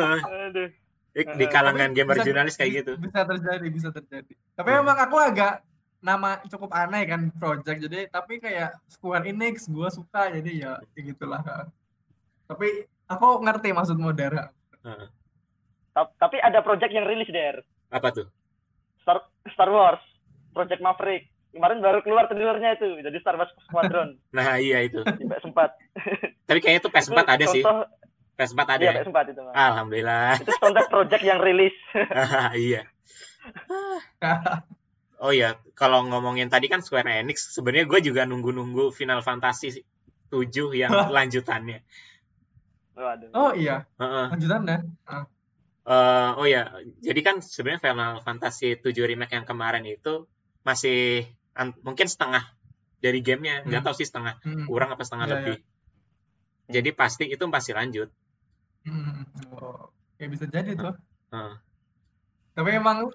Di kalangan gamer jurnalis kayak gitu. Bisa terjadi. Tapi emang aku agak nama cukup aneh kan project. Jadi tapi kayak Square Enix gue suka jadi ya kayak gitulah. Tapi aku ngerti maksud Dara. Tapi ada project yang rilis Der. Apa tuh? Star Wars, Project Maverick. Kemarin baru keluar trailernya itu, jadi Star Wars Squadron. Nah iya itu. Sempat. Tapi kayaknya itu PS4 itu ada sih. PS4 ada ya? PS4 itu. Mas. Alhamdulillah. Itu contoh project yang rilis. Iya. Oh iya, kalau ngomongin tadi kan Square Enix, sebenarnya gue juga nunggu-nunggu Final Fantasy 7 yang lanjutannya. Oh iya, lanjutan deh. Oh ya, jadi kan sebenarnya Final Fantasy 7 Remake yang kemarin itu masih mungkin setengah dari gamenya, nggak tahu sih setengah kurang apa setengah lebih. Ya. Jadi pasti itu masih lanjut. Oh, ya bisa jadi tuh. Tapi emang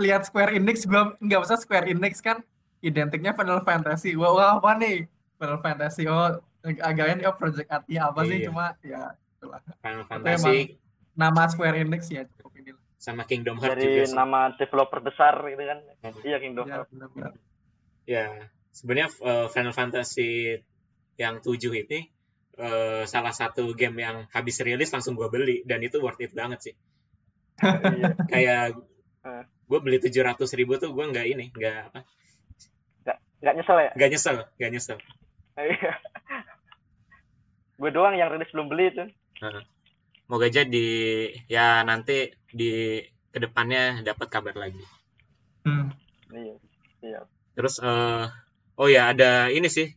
lihat Square Enix, belum nggak usah Square Enix kan identiknya Final Fantasy. Wah apa nih Final Fantasy? Oh agaknya oh, Project Atia apa sih? Cuma ya itulah. Final Fantasy. Nama Square Enix ya cukup ini sama Kingdom Hearts juga sih. Nama developer besar gitu kan. Iya Kingdom Hearts. Ya, sebenarnya Final Fantasy yang 7 ini salah satu game yang habis rilis langsung gue beli dan itu worth it banget sih. Kayak gue beli 700.000 tuh gue nggak ini, nggak apa? Nggak nyesel ya? Nggak nyesel. Gue doang yang rilis belum beli itu. Moga aja nanti di kedepannya dapat kabar lagi. Iya. Terus ada ini sih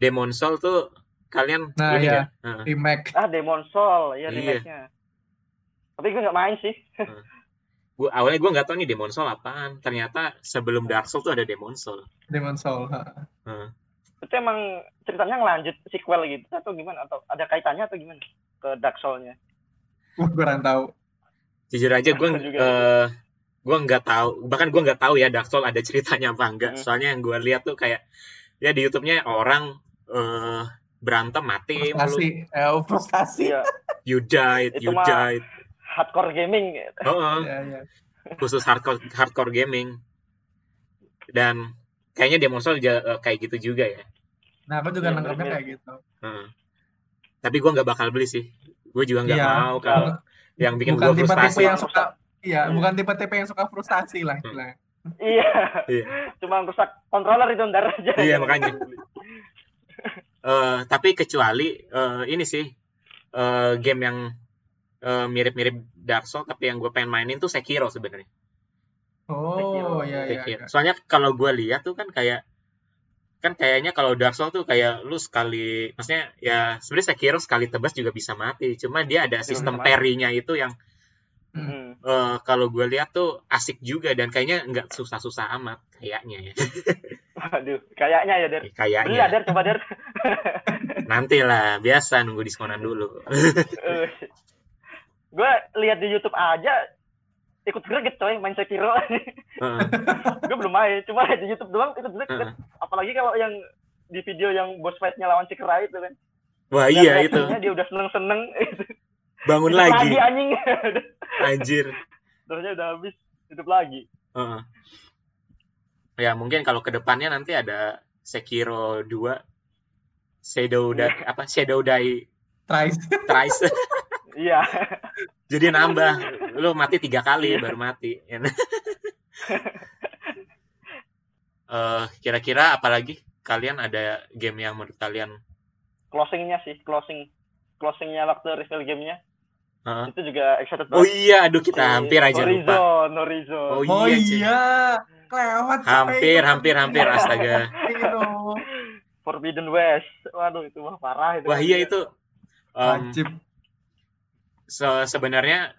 Demon Souls tuh kalian ya. Remake. Demon Souls ya remake-nya. Tapi gue nggak main sih. Awalnya gue nggak tahu nih Demon Souls apaan. Ternyata sebelum Dark Souls tuh ada Demon Souls. Itu emang ceritanya ngelanjut sequel gitu atau gimana? Atau ada kaitannya atau gimana? Ke Dark Soul-nya. Kurang tahu. Jujur aja gue nggak tahu. Bahkan gue nggak tahu ya Dark Soul ada ceritanya apa enggak. Soalnya yang gue lihat tuh kayak ya di YouTube-nya orang berantem mati mulu. Frustasi. You died, you died. Hardcore gaming. Khusus hardcore gaming. Dan kayaknya Demon Soul kayak gitu juga ya. Nah, aku juga nangkepnya kayak gitu. Tapi gue nggak bakal beli sih, gue juga nggak mau kalau yang bikin gue frustasi. Bukan tipe-tipe yang suka frustasi lah. Cuma rusak controller itu ntar aja. Iya makanya. Tapi kecuali ini sih game yang mirip-mirip Dark Souls tapi yang gue pengen mainin tuh Sekiro sebenarnya. Sekiro. Soalnya kalau gue lihat tuh kan kayaknya kalau Dark Souls tuh kayak lu sekali, maksudnya ya sebenarnya Sekiro sekali tebas juga bisa mati, cuma dia ada sistem parry-nya itu yang kalau gue lihat tuh asik juga dan kayaknya nggak susah-susah amat kayaknya ya. Waduh, kayaknya ya Der. Kayaknya. Beli Der, coba Der. Nantilah, biasa nunggu diskonan dulu. Gue lihat di YouTube aja ikut greget coy main Sekiro. Gue belum main, cuma di YouTube doang ikut greget. Apalagi kalau yang di video yang boss fight-nya lawan si Kera itu kan. Wah, dan iya itu. Dia udah seneng-seneng itu. Bangun lagi. Lagi anjing. Anjir. Terusnya udah habis, hidup lagi. Ya, mungkin kalau kedepannya nanti ada Sekiro 2 Shadow Die Trice. Iya. Jadi nambah, lu mati 3 kali baru mati. Kira-kira apalagi kalian ada game yang menurut kalian? Closingnya sih, closingnya waktu reveal gamenya. Itu juga excited banget. Oh iya, aduh kita hampir aja lupa. Horizon. Oh iya. Kelewat. Hampir, astaga. Forbidden West, waduh itu mah parah itu. Wah iya itu. Wajib. Sebenarnya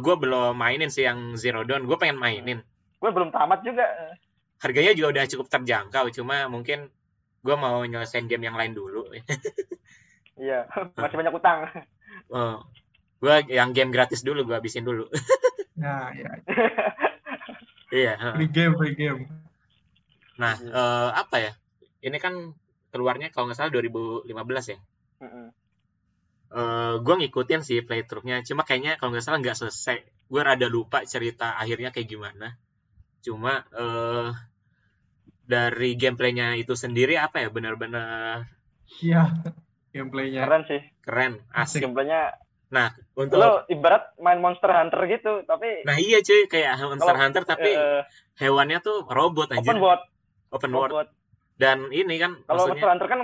gue belum mainin sih yang Zero Dawn, gue pengen mainin. Gue belum tamat juga. Harganya juga udah cukup terjangkau, cuma mungkin gue mau nyelesain game yang lain dulu. Iya, masih banyak utang. Gue yang game gratis dulu, gue habisin dulu. Nah, iya. Iya. Free game. Nah, apa ya? Ini kan keluarnya kalau nggak salah 2015 ya. Gue ngikutin sih playthrough-nya, cuma kayaknya kalau nggak salah nggak selesai. Gue rada lupa cerita akhirnya kayak gimana. Cuma dari gameplaynya itu sendiri apa ya, benar-benar. Iya, gameplaynya. Keren sih. Keren, asik. Gameplaynya. Nah, untuk lo ibarat main Monster Hunter gitu, tapi. Nah iya cuy, kayak Monster Hunter tapi hewannya tuh robot aja. Open world. Dan ini kan. Kalau Monster Hunter kan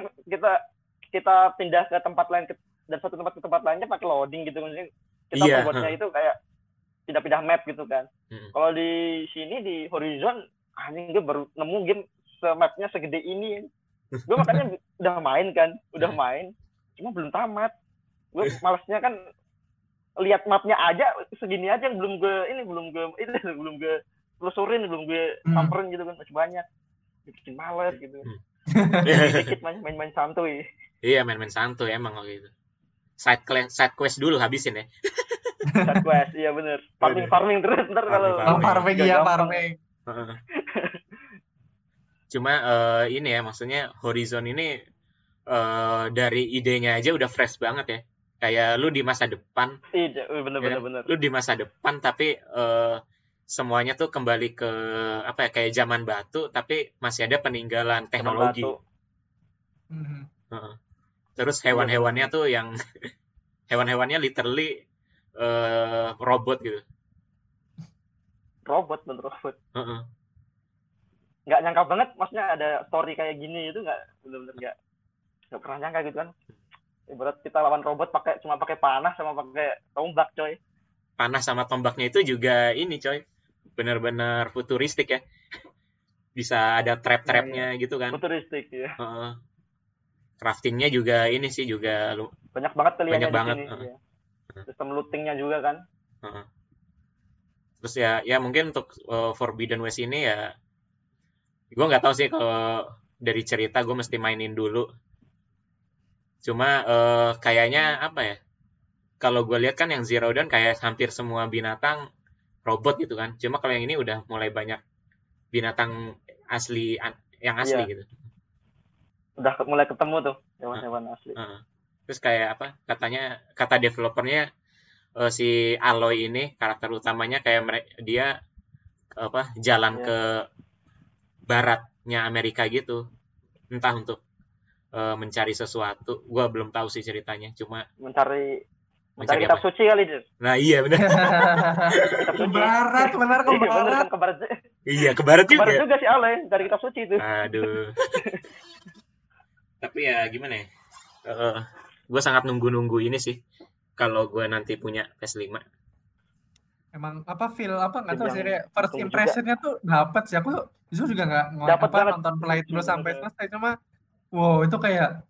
kita pindah ke tempat lain dan satu tempat ke tempat lainnya pakai loading gitu kan, kita membuatnya itu kayak pindah-pindah map gitu kan. Kalau di sini di Horizon anjing, gue baru nemu game mapnya segede ini. Gue makanya udah main, cuma belum tamat. Gue malesnya kan lihat mapnya aja segini aja yang belum gue telusurin, belum gue samperin gitu kan, masih banyak bikin males gitu. Dikit main-main santuy. Iya, main-main santuy emang kalau gitu. Side quest dulu habisin ya. Side quest, iya benar. Farming terus ntar kalau. Oh, farming. Cuma ini ya, maksudnya Horizon ini dari idenya aja udah fresh banget ya. Kayak lu di masa depan. Iya, benar. Lu di masa depan tapi semuanya tuh kembali ke apa ya, kayak zaman batu tapi masih ada peninggalan teknologi. Terus hewan-hewannya tuh yang hewan-hewannya literally robot gitu. Robot. Nggak nyangka banget, maksudnya ada story kayak gini itu nggak pernah nyangka gitu kan. Ibarat kita lawan robot cuma pakai panah sama pakai tombak coy. Panah sama tombaknya itu juga ini coy. Benar-benar futuristik ya. Bisa ada trap-trapnya gitu kan. Futuristik ya. Craftingnya juga ini sih juga banyak banget pilihannya di sini. Sistem lootingnya juga kan. Terus ya mungkin untuk Forbidden West ini ya gue nggak tahu sih kalau dari cerita gue mesti mainin dulu. Cuma kayaknya apa ya? Kalau gue lihat kan yang Zero Dawn kayak hampir semua binatang robot gitu kan. Cuma kalau yang ini udah mulai banyak binatang asli yang asli gitu. Udah mulai ketemu tuh hewan-hewan asli. Terus kayak apa? Kata developernya si Aloy ini karakter utamanya kayak dia apa? Jalan ke baratnya Amerika gitu. Entah untuk mencari sesuatu. Gue belum tahu sih ceritanya. Cuma mencari kitab suci kali itu. Nah iya benar. Ke barat. Iya ke barat juga. Ke barat juga sih Alay dari kitab suci itu. Aduh. Tapi ya gimana ya? Gue sangat nunggu ini sih. Kalau gue nanti punya PS5. Emang apa nggak tahu sih ya. First impressionnya tuh dapat sih. Aku justru juga nggak nonton play terus sampai selesai. Cuma wow itu kayak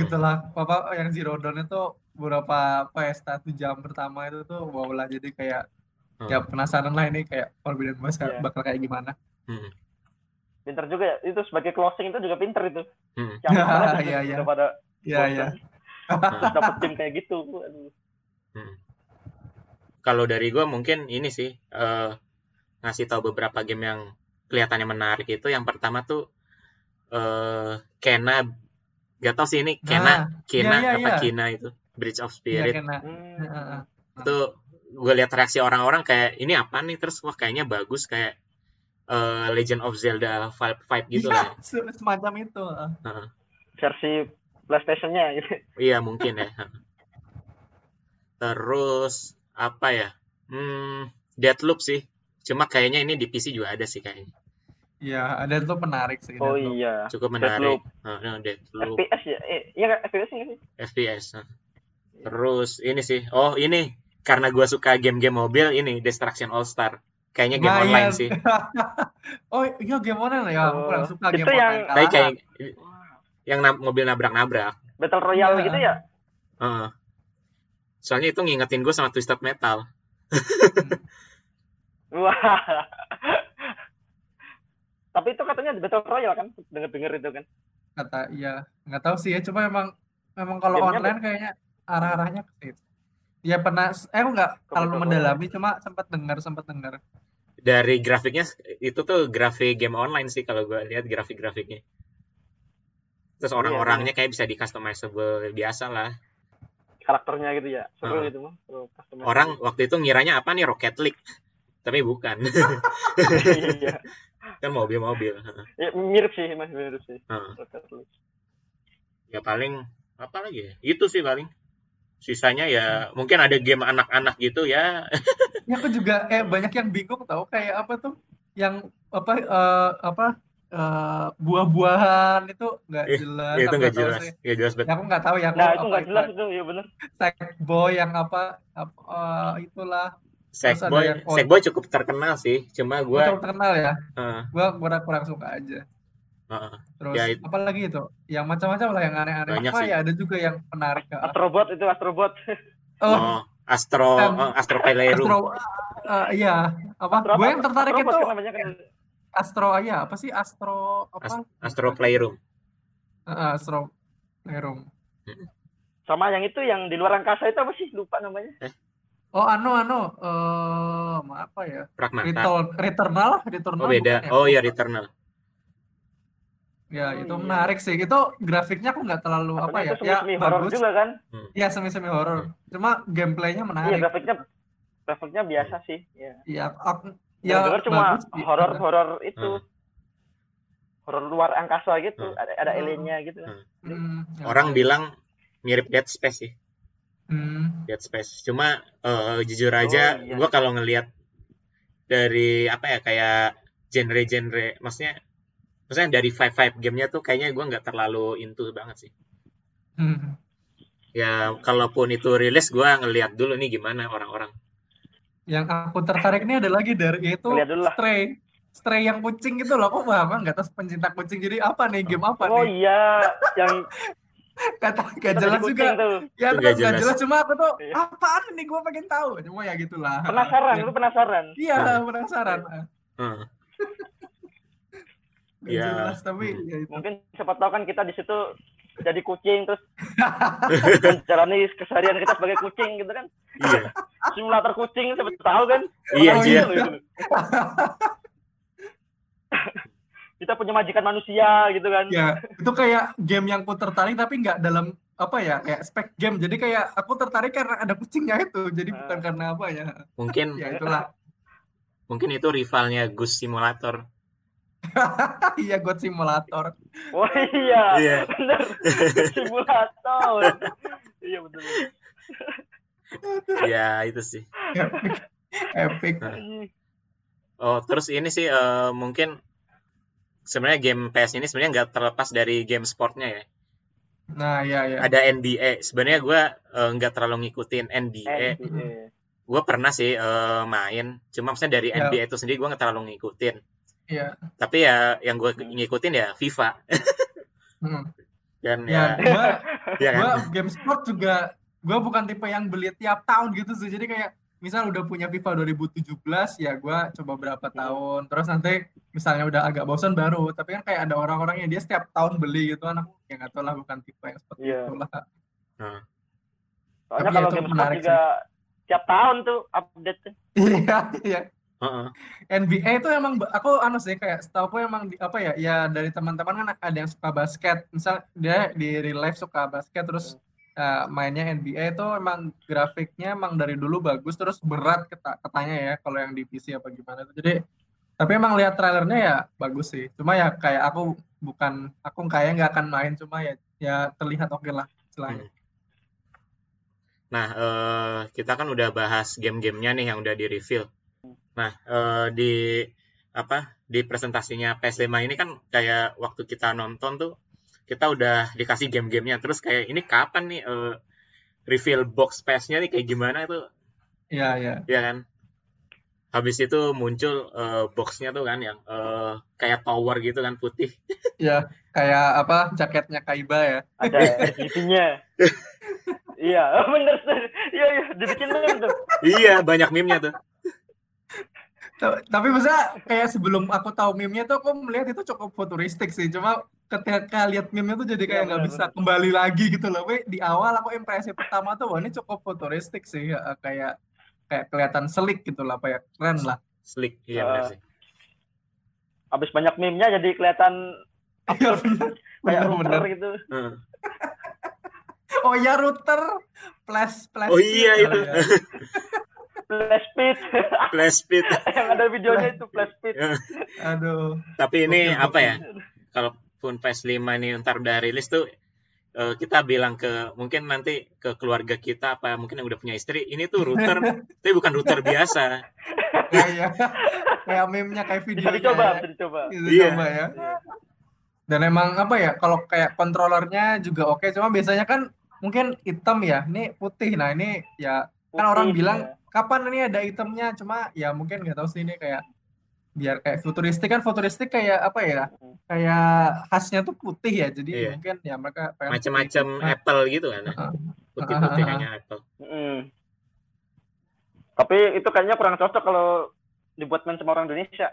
gitulah. Papa yang Zero Dawn itu berapa PS1 jam pertama itu tuh wow lah, jadi kayak ya penasaran lah ini kayak Forbidden West bakal kayak gimana. Pinter juga ya, itu sebagai closing itu juga pinter itu. Iya. Daripada dapat tim kayak gitu. Kalau dari gue mungkin ini sih ngasih tahu beberapa game yang kelihatannya menarik itu. Yang pertama tuh Kena, gak tau sih ini Kena itu. Bridge of Spirit. Ya, itu gue lihat reaksi orang-orang kayak ini apa nih, terus wah kayaknya bagus kayak Legend of Zelda vibe gitu lah. Semacam itu. Versi PlayStation-nya gitu. Iya mungkin ya. Terus apa ya? Deathloop sih. Cuma kayaknya ini di PC juga ada sih kayaknya. Iya, ada tuh menarik sih. Oh iya. Cukup menarik. Deathloop. FPS ya? Iya kan FPS nggak sih? FPS. Terus ini sih, ini karena gue suka game-game mobil ini Destruction All Star, kayaknya game online sih. Oh iya game online ya, aku kurang suka game online. Tapi kayak yang mobil nabrak-nabrak. Battle Royale gitu ya? Soalnya itu ngingetin gue sama Twisted Metal. Wah. Tapi itu katanya Battle Royale kan, denger-denger itu kan? Nggak tahu sih ya, cuma emang kalau online kayaknya arah-arahnya ke situ. Ya pernah aku enggak terlalu mendalami, cuma sempat dengar. Dari grafiknya itu tuh grafik game online sih kalau gue lihat grafik-grafiknya. Terus orang-orangnya kayak bisa di-customizable biasa lah. Karakternya gitu ya. Seru gitu mah. Orang waktu itu ngiranya apa nih Rocket League. Tapi bukan. Iya. Kan mobil-mobil. Ya, mirip sih. Rocket League. Ya paling apa lagi? Itu sih paling. Sisanya ya mungkin ada game anak-anak gitu ya. Ya aku juga banyak yang bingung tau kayak apa tuh yang buah-buahan itu nggak jelas. Itu nggak jelas. Nggak jelas betul. Aku nggak tahu ya. Nah itu nggak jelas itu ya benar. Sackboy yang itulah. Sackboy cukup terkenal sih. Cuma gue cukup terkenal ya. Gue kurang suka aja. Terus ya, apalagi itu yang macam-macam lah yang aneh-aneh apa sih. Ya ada juga yang menarik. Astrobot itu Astrobot. Oh, Astro Playroom. Iya, apa? Gue yang tertarik itu Astro ya, apa sih Astro apa? Astro Playroom. Astro Playroom. Sama yang itu yang di luar angkasa itu apa sih? Lupa namanya. Oh, ano apa ya? Returnal. Oh, beda. Ya? Oh iya, Returnal. Ya, itu menarik sih. Itu grafiknya aku nggak terlalu apanya apa ya? Semi horor juga kan? Iya, semi horor. Cuma gameplaynya menarik. Iya, grafiknya biasa sih. Iya. Iya, dengar cuma horor-horor itu. Horor luar angkasa gitu, ada aliennya gitu. Orang bilang mirip Dead Space sih. Dead Space. Cuma jujur aja gue kalau ngelihat dari apa ya kayak genre, maksudnya dari vibe gamenya tuh kayaknya gue nggak terlalu into banget sih. Ya kalaupun itu rilis gue ngelihat dulu nih gimana orang-orang. Yang aku tertarik nih ada lagi dari yaitu Stray yang kucing gitu loh. Aku paham nggak atas pencinta kucing, jadi apa nih game apa nih? Oh iya, yang kata nggak jelas juga. Ya nggak jelas, cuma aku tuh apaan nih, gue pengen tahu. Cuma ya gitulah. Penasaran, lu penasaran? Iya penasaran. Iya. Jelas tapi ya itu. Mungkin siapa tahu kan kita di situ jadi kucing terus menjalani keseharian kita sebagai kucing gitu kan? Iya. Simulator kucing siapa tahu kan? Iya. Kita punya majikan manusia gitu kan. Ya, itu kayak game yang aku tertarik tapi nggak dalam apa ya kayak spek game. Jadi kayak aku tertarik karena ada kucingnya itu. Jadi bukan karena apa ya. Mungkin ya itulah. Mungkin itu rivalnya Ghost Simulator. Iya, Ghost Simulator. Oh iya. Benar. Simulator. Iya betul. Iya, itu sih. Epic. Oh, terus ini sih mungkin sebenarnya game PS ini sebenarnya nggak terlepas dari game sportnya ya. Nah, iya. Ada NBA. Sebenarnya gue nggak terlalu ngikutin NBA. Gue pernah sih main. Cuma maksudnya dari NBA itu sendiri gue nggak terlalu ngikutin. Iya. Tapi ya yang gue ngikutin ya FIFA. Dan ya gue game sport juga. Gue bukan tipe yang beli tiap tahun gitu sih. Jadi kayak misal udah punya FIFA 2017 ya gue coba berapa tahun, terus nanti misalnya udah agak bosan baru. Tapi kan kayak ada orang-orang yang dia setiap tahun beli gitu kan, aku ya nggak tahu lah, bukan tipe yang seperti itulah. Soalnya kalau game menarik juga sih. Tiap tahun tuh update tuh. Iya. NBA itu emang aku sih kayak setahu aku emang apa ya, ya dari teman-teman kan ada yang suka basket, misal dia di real life suka basket terus mainnya NBA itu emang grafiknya emang dari dulu bagus, terus berat katanya ya kalau yang di PC apa gimana tuh. Jadi tapi emang lihat trailernya ya bagus sih, cuma ya kayak aku kayak nggak akan main, cuma ya terlihat oke lah istilahnya. Nah kita kan udah bahas game-gamenya nih yang udah di reveal. Nah di presentasinya PS5 ini kan kayak waktu kita nonton tuh kita udah dikasih game-gamenya, terus kayak ini kapan nih reveal box PS-nya nih kayak gimana itu? Iya. Iya kan? Habis itu muncul box-nya tuh kan yang kayak tower gitu kan putih. Iya, kayak apa? Jaketnya Kaiba ya. Ada isinya. Iya, bener tuh. Iya, dibikin meme tuh. Iya, banyak meme-nya tuh. Tapi masa kayak sebelum aku tahu meme-nya tuh aku melihat itu cukup futuristik sih. Cuma ketika lihat meme-nya tuh jadi kayak nggak bisa kembali lagi gitu loh. Tapi di awal aku impresi pertama tuh wah ini cukup futuristik sih, kayak kelihatan sleek gitu lah, kayak keren lah. Sleek, iya benar sih. Abis banyak meme-nya jadi kelihatan kayak router gitu. Oh ya router plus. Oh iya itu. Flash pit. Yang ada videonya itu flash pit. Aduh. Tapi ini apa ya? Kalaupun PS5 ini ntar udah rilis tuh kita bilang ke mungkin nanti ke keluarga kita apa mungkin yang udah punya istri, ini tuh router, tapi bukan router biasa. Iya. Kayak meme-nya kayak video. Bisa dicoba. Iya. Ya. Dan emang apa ya? Kalau kayak kontrolernya juga oke, cuma biasanya kan mungkin hitam ya, ini putih. Nah, ini ya putih, kan orang bilang kapan ini ada itemnya, cuma ya mungkin nggak tahu sih ini kayak biar kayak futuristik kayak apa ya, kayak khasnya tuh putih ya, jadi mungkin ya mereka macam-macam apple gitu kan, putih-putih kayaknya apple. Tapi itu kayaknya kurang cocok kalau dibuat main sama orang Indonesia.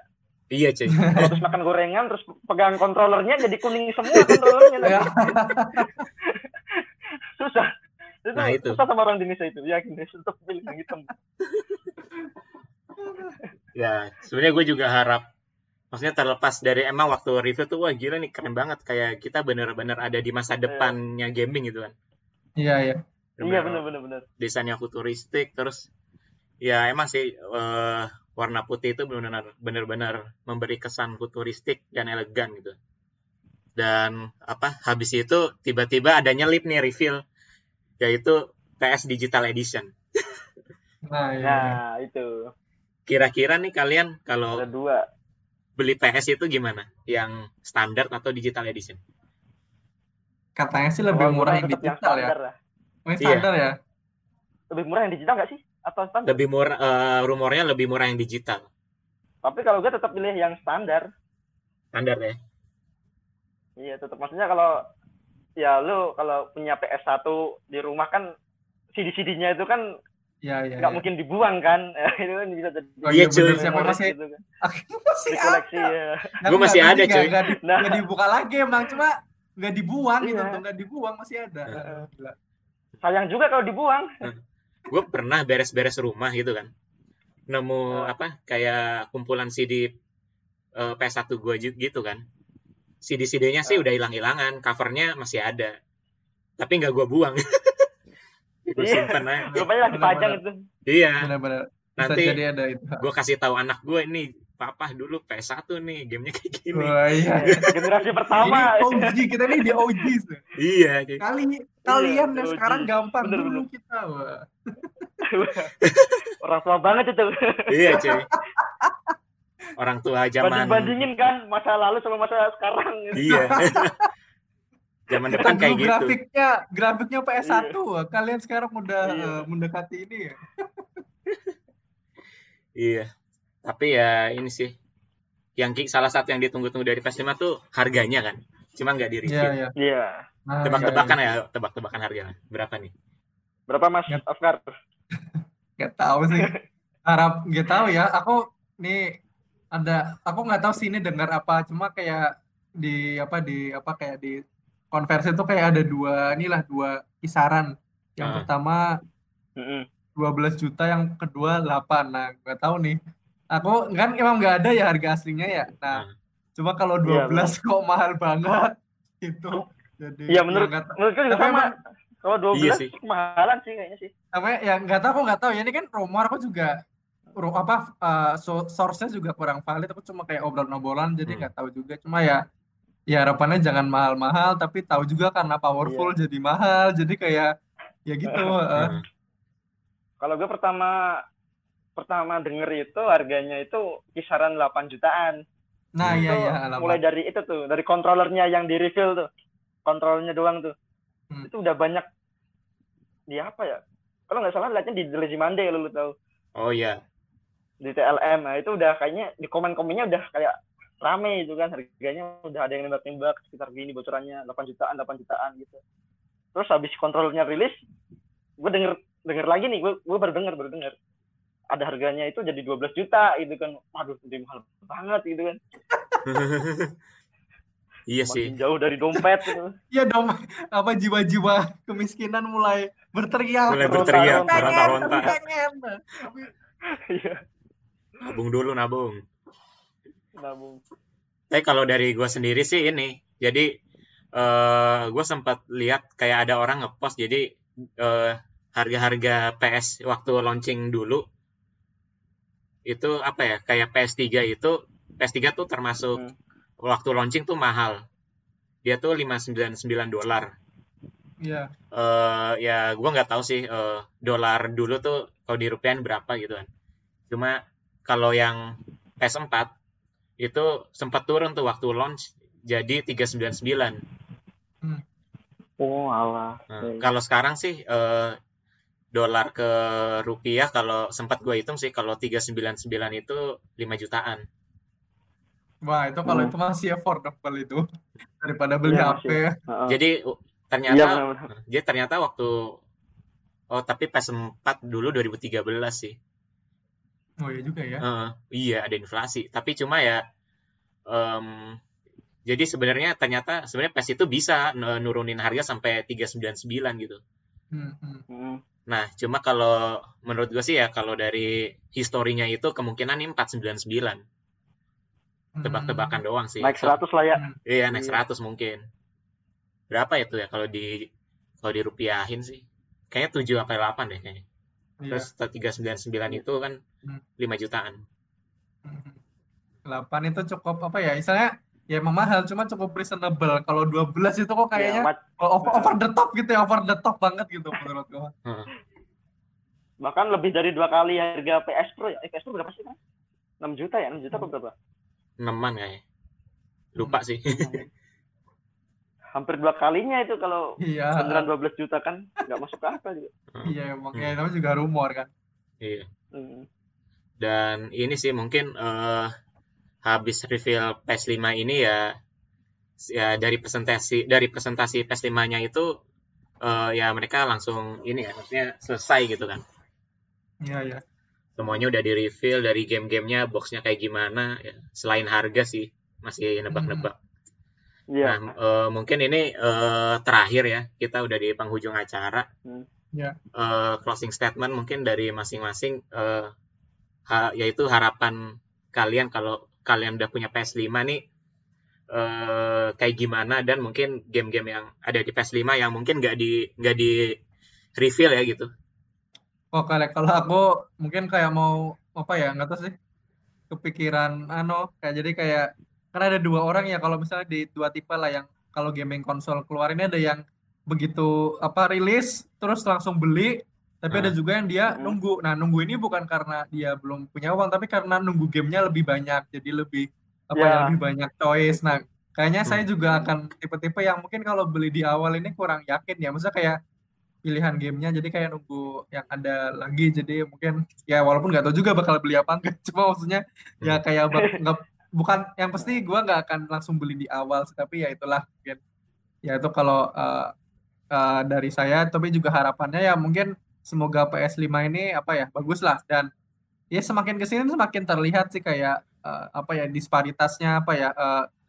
Iya, cuy. Kalau terus makan gorengan terus pegang kontrolernya jadi kuning semua kontrolernya. Susah. Nah, itu susah sama orang Indonesia itu. Ya, gini untuk pilih yang hitam. Ya, sebenarnya gue juga harap, maksudnya terlepas dari emang waktu review tuh wah gila nih keren banget, kayak kita bener-bener ada di masa depannya gaming gitu kan. Iya, iya. Iya, bener-bener. Desainnya futuristik terus ya emang sih warna putih itu benar-benar memberi kesan futuristik dan elegan gitu. Dan apa habis itu tiba-tiba adanya lip nih reveal yaitu PS Digital Edition. Nah, iya. Nah itu. Kira-kira nih kalian kalau beli PS itu gimana? Yang standar atau Digital Edition? Katanya sih lebih murah yang digital ya. Yang standar ya. Lebih murah yang digital nggak sih? Atau standar? Lebih murah, rumornya lebih murah yang digital. Tapi kalau gue tetap pilih yang standar. Standar ya? Iya, tetap. Maksudnya kalau ya lu kalau punya PS1 di rumah kan CD-CD-nya itu kan ya, ya, nggak mungkin dibuang kan? Itu kan bisa jadi. Iya cuy, siapa masih? Gitu kan. Masih koleksi ada. Ya. Nah, gue masih ada cuy. Nggak dibuka lagi emang, cuma nggak dibuang gitu. Iya. Nggak dibuang masih ada. Gila. Sayang juga kalau dibuang. Gue pernah beres-beres rumah gitu kan, nemu apa kayak kumpulan CD PS1 gue gitu kan, CD-CD-nya sih udah hilang-hilangan, covernya masih ada, tapi nggak gue buang, gue simpen aja. Rupanya lagi pajang itu. Iya. Benar-benar. Nanti gue kasih tahu anak gue nih, papa dulu PS1 nih, gamenya kayak gini. Oh, iya. Generasi pertama. Ini OG kita nih di OG. Iya. Kalian yang sekarang gampang dulu kita. Orang tua banget itu. Iya cuy. Orang tua zaman. Bandingin kan masa lalu sama masa sekarang. Gitu. Iya. Zaman depan kayak gitu. Grafiknya PS1. Iya. Kalian sekarang udah mendekati ini ya. Iya. Tapi ya ini sih. Yang salah satu yang ditunggu-tunggu dari PS5 tuh harganya kan. Cuma nggak di-review. Iya. Iya. Nah, tebak-tebakan ya, tebak-tebakan harganya. Berapa nih? Berapa Mas Afkar? Gak tahu sih. Harap gak tahu ya. Aku nih aku nggak tahu sih ini dengar apa, cuma kayak kayak di konversi itu kayak ada dua kisaran. Yang pertama 12 juta, yang kedua 8. Nah, nggak tahu nih. Aku kan emang nggak ada ya harga aslinya ya. Nah, cuma kalau 12 kok mahal banget itu. Jadi ya menurutku juga sama. Kalau 12 iya sih. Mahalan sih kayaknya sih. Namanya ya nggak tahu ya, ini kan rumor aku juga source-nya juga kurang valid. Aku cuma kayak obrolan-obrolan jadi nggak tahu juga. Cuma ya harapannya jangan mahal-mahal, tapi tahu juga karena powerful jadi mahal. Jadi kayak ya gitu. Kalau gue pertama denger itu harganya itu kisaran 8 jutaan. Nah, iya mulai dari itu tuh, dari controllernya yang di-reveal tuh. Kontrolnya doang tuh. Itu udah banyak di apa ya? Kalau nggak salah liatnya di Lazy Monday lu tahu. Oh iya. Di TLM. Nah, itu udah kayaknya di komen-komennya udah kayak rame itu kan, harganya udah ada yang nembak-nembak sekitar gini bocorannya 8 jutaan gitu. Terus habis kontrolnya rilis, gue denger lagi nih, gue baru denger. Ada harganya itu jadi 12 juta gitu kan. Waduh, jadi mahal banget gitu kan. Iya sih. Jauh dari dompet. Iya dompet. Apa jiwa-jiwa kemiskinan mulai berteriak. Mulai berteriak. Ronta-ronta. Iya. Nabung dulu nabung. Tapi kalau dari gue sendiri sih ini. Jadi gue sempat lihat kayak ada orang ngepost. Jadi harga-harga PS waktu launching dulu itu apa ya? Kayak PS3 itu. PS3 tuh termasuk waktu launching tuh mahal. Dia tuh $599. Iya. Ya gue nggak tahu sih dolar dulu tuh kalau di rupiah berapa gitu kan. Cuma kalau yang PS4 itu sempat turun tuh waktu launch jadi 399. Oh Allah. Kalau sekarang sih dolar ke rupiah kalau sempat gue hitung sih kalau 399 itu 5 jutaan. Wah, itu kalau itu masih affordable itu daripada beli HP. Jadi ternyata waktu tapi PS4 dulu 2013 sih. Oh iya juga ya. Iya, ada inflasi. Tapi cuma ya, jadi sebenarnya PES itu bisa nurunin harga sampai 399 gitu. Nah, cuma kalau menurut gue sih ya, kalau dari historinya itu kemungkinan ini 499. Tebak-tebakan doang sih. Naik 100 lah ya. Iya, naik 100 mungkin. Berapa itu ya kalau dirupiahin sih? Kayaknya 7 sampai 8 deh kayaknya. Terus 399 itu kan 5 jutaan. 8 itu cukup apa ya? Misalnya ya emang mahal, cuma cukup reasonable. Kalau 12 itu kok kayaknya over the top gitu ya, over the top banget gitu menurut gue. Bahkan lebih dari 2 kali harga PS Pro ya. PS Pro berapa sih kan? 6 juta ya? 6 juta apa berapa? 6-an kayaknya. Lupa sih. Hampir 2 kalinya itu kalau beneran 12 juta kan. Nggak masuk akal juga. Iya, makanya namanya juga rumor kan. Iya. Dan ini sih mungkin... habis reveal PS5 ini ya dari presentasi PS5-nya itu ya mereka langsung ini ya maksudnya selesai gitu kan. Iya ya. Semuanya udah di-reveal dari game-gamenya, box-nya kayak gimana ya, selain harga sih masih nebak-nebak. Iya. Nah, mungkin ini terakhir ya, kita udah di penghujung acara. Iya. Closing statement mungkin dari masing-masing yaitu harapan kalian kalau kalian udah punya PS5 nih kayak gimana, dan mungkin game-game yang ada di PS5 yang mungkin nggak di reveal ya gitu. Oh, kalau aku mungkin kayak mau apa ya, nggak tahu sih, kepikiran kayak jadi kayak kan ada 2 orang ya, kalau misalnya di 2 tipe lah, yang kalau gaming konsol keluar ini ada yang begitu rilis terus langsung beli, tapi ada juga yang dia nunggu. Nah, nunggu ini bukan karena dia belum punya uang, tapi karena nunggu gamenya lebih banyak, jadi lebih banyak choice. Nah, kayaknya saya juga akan tipe-tipe yang mungkin kalau beli di awal ini kurang yakin ya, maksudnya kayak pilihan gamenya, jadi kayak nunggu yang ada lagi. Jadi mungkin ya walaupun nggak tahu juga bakal beli apa enggak, cuma maksudnya ya kayak bukan yang pasti gue nggak akan langsung beli di awal sih, tapi ya itulah mungkin ya itu kalau dari saya. Tapi juga harapannya ya mungkin semoga PS5 ini bagus lah, dan ya semakin kesini semakin terlihat sih kayak disparitasnya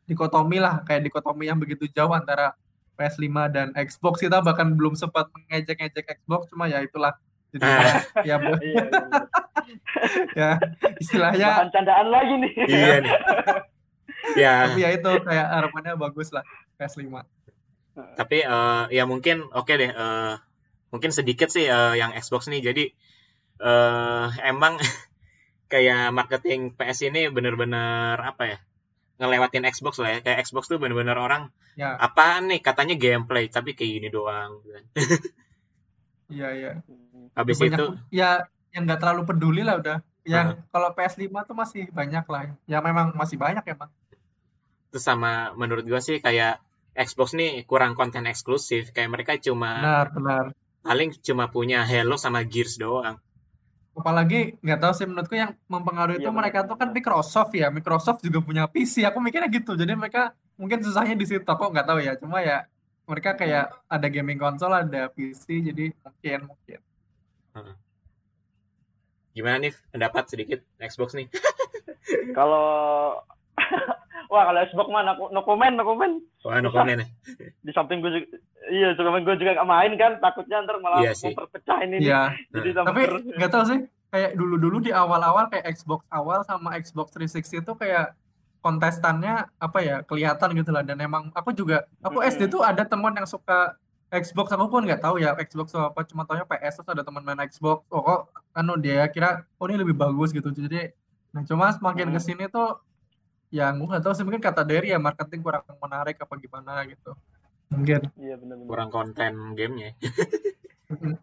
dikotomi lah, kayak dikotomi yang begitu jauh antara PS5 dan Xbox. Kita bahkan belum sempat mengejek-ngejek Xbox, cuma ya itulah. Jadi ya istilahnya bahan candaan lagi nih. Iya nih. Ya. Tapi ya itu kayak harapannya bagus lah PS5. Tapi ya mungkin oke deh. Mungkin sedikit sih yang Xbox nih, jadi emang kayak marketing PS ini bener-bener ngelewatin Xbox lah ya, kayak Xbox tuh bener-bener orang apaan nih, katanya gameplay tapi kayak gini doang. Iya. Habis banyak, itu ya yang nggak terlalu peduli lah udah. Yang kalau PS5 tuh masih banyak lah, ya memang masih banyak emang. Terus sama menurut gua sih kayak Xbox nih kurang konten eksklusif, kayak mereka cuma paling cuma punya Halo sama Gears doang. Apalagi nggak tahu sih, menurutku yang mempengaruhi itu mereka tuh kan Microsoft ya. Microsoft juga punya PC, aku mikirnya gitu. Jadi mereka mungkin susahnya di situ, aku nggak tahu ya. Cuma ya mereka kayak ada gaming konsol, ada PC, jadi mungkin. Gimana nih pendapat sedikit Xbox nih? Kalau wah, kalau Xbox mah no comment. Wah, no comment ya. Di samping gue juga, gue juga gak main kan, takutnya ntar malah memperpecah ini. Iya. Tapi gak tau sih, kayak dulu-dulu di awal-awal kayak Xbox awal sama Xbox 360 itu kayak kontestannya kelihatan gitu lah. Dan emang aku SD tuh ada teman yang suka Xbox, aku pun nggak tahu ya Xbox apa, cuma taunya PS. Terus ada teman main Xbox, dia kira ini lebih bagus gitu. Jadi nah cuma semakin kesini tuh yang gue nggak tahu sih, mungkin kata Dery ya marketing kurang menarik apa gimana gitu mungkin. Iya, benar-benar kurang konten gamenya.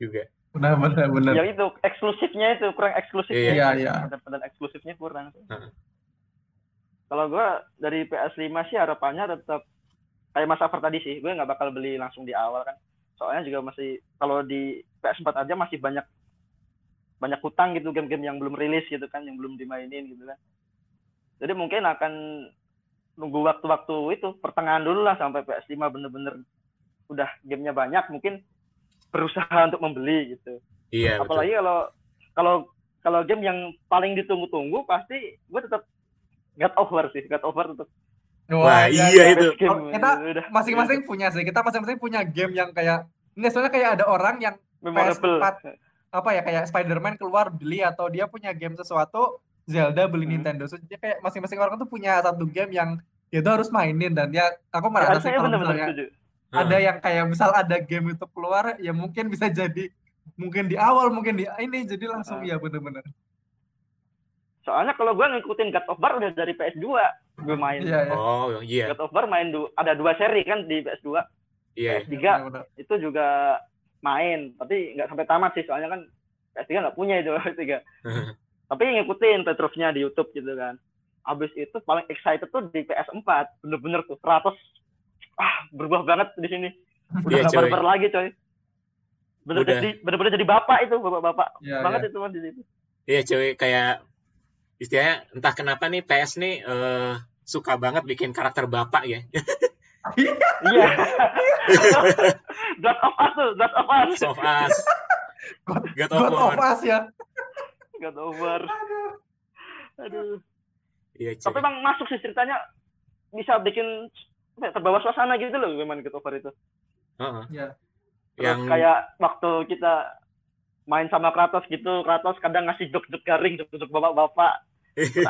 Juga benar-benar yang itu eksklusifnya itu kurang eksklusif. Iya. Konten eksklusifnya kurang. Kalau gue dari PS5 sih harapannya tetap kayak Mas Afkar tadi sih, gue nggak bakal beli langsung di awal kan, soalnya juga masih kalau di PS4 aja masih banyak hutang gitu, game-game yang belum rilis gitu kan, yang belum dimainin gitu kan. Jadi mungkin akan nunggu waktu-waktu itu, pertengahan dulu lah sampai PS5 bener-bener udah gamenya banyak, mungkin berusaha untuk membeli gitu. Iya, apalagi betul. Kalau kalau game yang paling ditunggu-tunggu pasti gue tetap God of War tetap. Wah, iya itu. Kita masing-masing punya sih. Kita masing-masing punya game yang kayak ini soalnya kayak ada orang yang memorable. PS4 apa ya kayak Spider-Man keluar beli atau dia punya game sesuatu, Zelda beli Nintendo. So, jadi kayak masing-masing orang tuh punya satu game yang dia tuh harus mainin dan ya aku merasa sih kalau misalnya ada yang kayak misal ada game itu keluar ya mungkin bisa jadi mungkin di awal mungkin di ini jadi langsung ya benar-benar. Soalnya kalau gue ngikutin God of War udah dari PS2 gue main. God of War main ada 2 seri kan di PS2. PS3 itu juga main, tapi nggak sampai tamat sih soalnya kan PS3 nggak punya itu PS3. Tapi ngikutin terusnya di YouTube gitu kan. Abis itu paling excited tuh di PS4, bener-bener tuh 100 berubah banget di sini. Udah nggak barbar lagi coy. Bener-bener jadi bapak itu, bapak-bapak banget itu kan di situ. Iya coy, kayak istilahnya entah kenapa nih PS nih suka banget bikin karakter bapak ya. Iya. God of Us. God of Us ya. God of War. Aduh. Iya. Tapi bang masuk sih ceritanya bisa bikin terbawa suasana gitu loh memang God of War itu. Iya. Yang kayak waktu kita main sama Kratos gitu, Kratos kadang ngasih jok-jok garing, jok-jok bapak-bapak.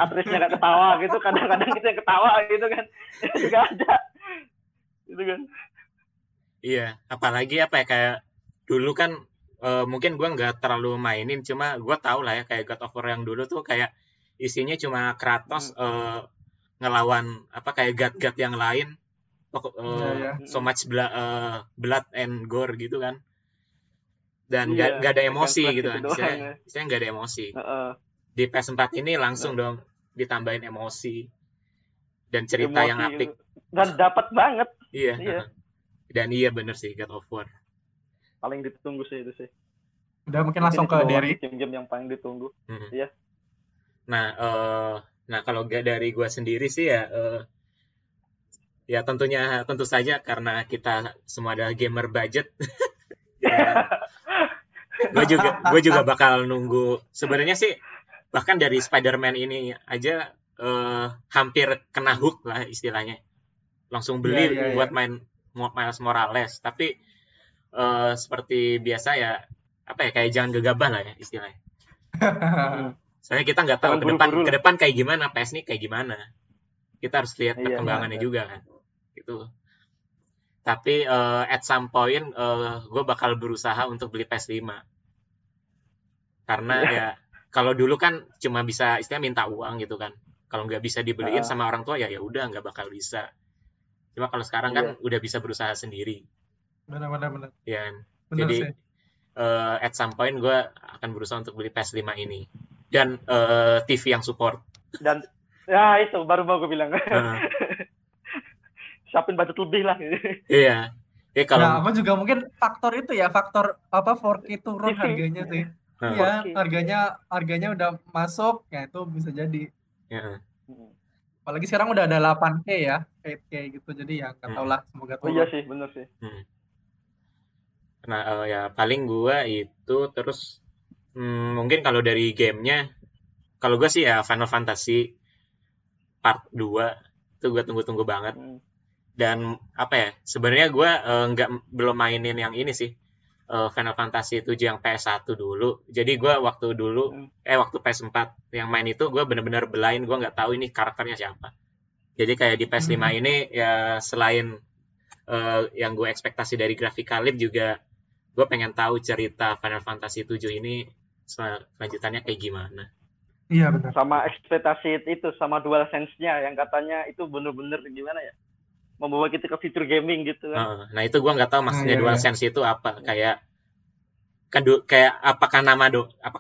Atresnya gak ketawa gitu, kadang-kadang kita yang ketawa gitu kan. Itu juga ada. Gitu kan. Iya, apalagi apa ya, kayak dulu kan mungkin gue gak terlalu mainin, cuma gue tau lah ya kayak God of War yang dulu tuh kayak isinya cuma Kratos ngelawan apa kayak god-god yang lain. So much blood and gore gitu kan. Dan gak ada emosi gitu kan. Istilahnya gak ada emosi. Di PS4 ini langsung dong ditambahin emosi. Dan cerita emosi yang apik. Dan dapat banget. Iya. Dan iya bener sih God of War. Paling ditunggu sih itu sih. Udah mungkin langsung ke Dery. Game-game yang paling ditunggu. Iya. Nah kalau dari gua sendiri sih ya. Ya tentu saja karena kita semua adalah gamer budget. Ya. Gue juga bakal nunggu. Sebenarnya sih bahkan dari Spider-Man ini aja hampir kena hook lah istilahnya. Langsung beli buat main Miles Morales. Tapi seperti biasa ya apa ya kayak jangan gegabah lah ya istilahnya. Soalnya kita nggak tahu ke depan kayak gimana PS ini kayak gimana. Kita harus lihat perkembangannya juga kan. Gitu. Tapi at some point gue bakal berusaha untuk beli PS5 karena ya kalau dulu kan cuma bisa istilahnya minta uang gitu kan, kalau nggak bisa dibeliin sama orang tua ya udah nggak bakal bisa. Cuma kalau sekarang kan udah bisa berusaha sendiri. Benar. Ya, jadi at some point gue akan berusaha untuk beli PS5 ini dan TV yang support. Dan ya itu baru mau gue bilang. Siapin budget lebih lah. Iya. Ya, kalau... Nah, aku juga mungkin faktor itu ya, faktor apa 4K turun harganya sih. Iya, harganya udah masuk, ya itu bisa jadi. Iya. Apalagi sekarang udah ada 8K ya, 8K gitu, jadi ya nggak tahu lah, semoga turun. Oh iya sih, bener sih. Nah, ya paling gua itu terus mungkin kalau dari gamenya, kalau gua sih ya Final Fantasy Part 2 itu gua tunggu-tunggu banget. Dan apa ya sebenarnya gue belum mainin yang ini sih Final Fantasy 7 yang PS1 dulu. Jadi gue waktu PS4 yang main itu gue bener-bener belain, gue nggak tahu ini karakternya siapa. Jadi kayak di PS5 ini ya selain yang gue ekspektasi dari grafikalnya juga gue pengen tahu cerita Final Fantasy 7 ini lanjutannya kayak gimana. Iya benar. Sama ekspektasi itu sama DualSense-nya yang katanya itu bener-bener gimana ya? Membawa kita ke fitur gaming gitu kan. Nah itu gue nggak tahu maksudnya DualSense itu apa. Kayak apakah